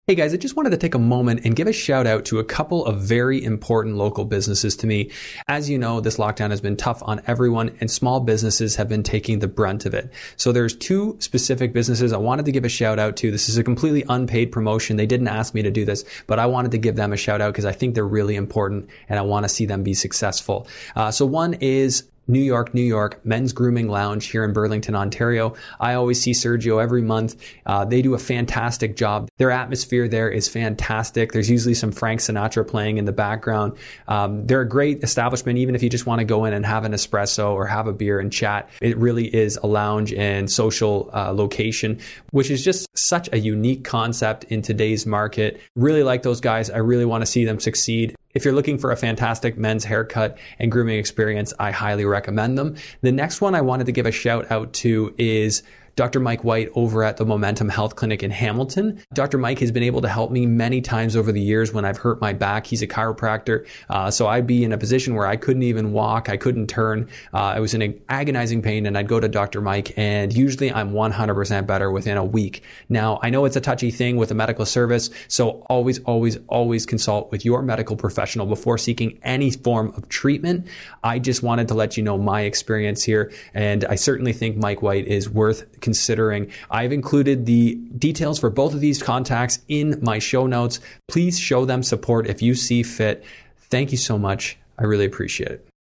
Hey guys, I just wanted to take a moment and give a shout out to a couple of very important local businesses to me. As you know, this lockdown has been tough on everyone, and small businesses have been taking the brunt of it. So there's two specific businesses I wanted to give a shout out to. This is a completely unpaid promotion. They didn't ask me to do this, but I wanted to give them a shout out because I think they're really important and I want to see them be successful. So one is New York Men's Grooming Lounge here in Burlington, Ontario. I always see Sergio every month. They do a fantastic job. Their atmosphere there is fantastic. There's usually some Frank Sinatra playing in the background. They're a great establishment, even if you just want to go in and have an espresso or have a beer and chat. It really is a lounge and social location, which is just such a unique concept in today's market. Really like those guys. I really want to see them succeed. If you're looking for a fantastic men's haircut and grooming experience, I highly recommend them. The next one I wanted to give a shout out to is Dr. Mike White over at the Momentum Health Clinic in Hamilton. Dr. Mike has been able to help me many times over the years when I've hurt my back. He's a chiropractor. So I'd be in a position where I couldn't even walk. I couldn't turn. I was in an agonizing pain, and I'd go to Dr. Mike, and usually I'm 100% better within a week. Now, I know it's a touchy thing with a medical service, so always, always, always consult with your medical professional before seeking any form of treatment. I just wanted to let you know my experience here, and I certainly think Mike White is worth considering. I've included the details for both of these contacts in my show notes. Please show them support if you see fit. Thank you so much. I really appreciate it.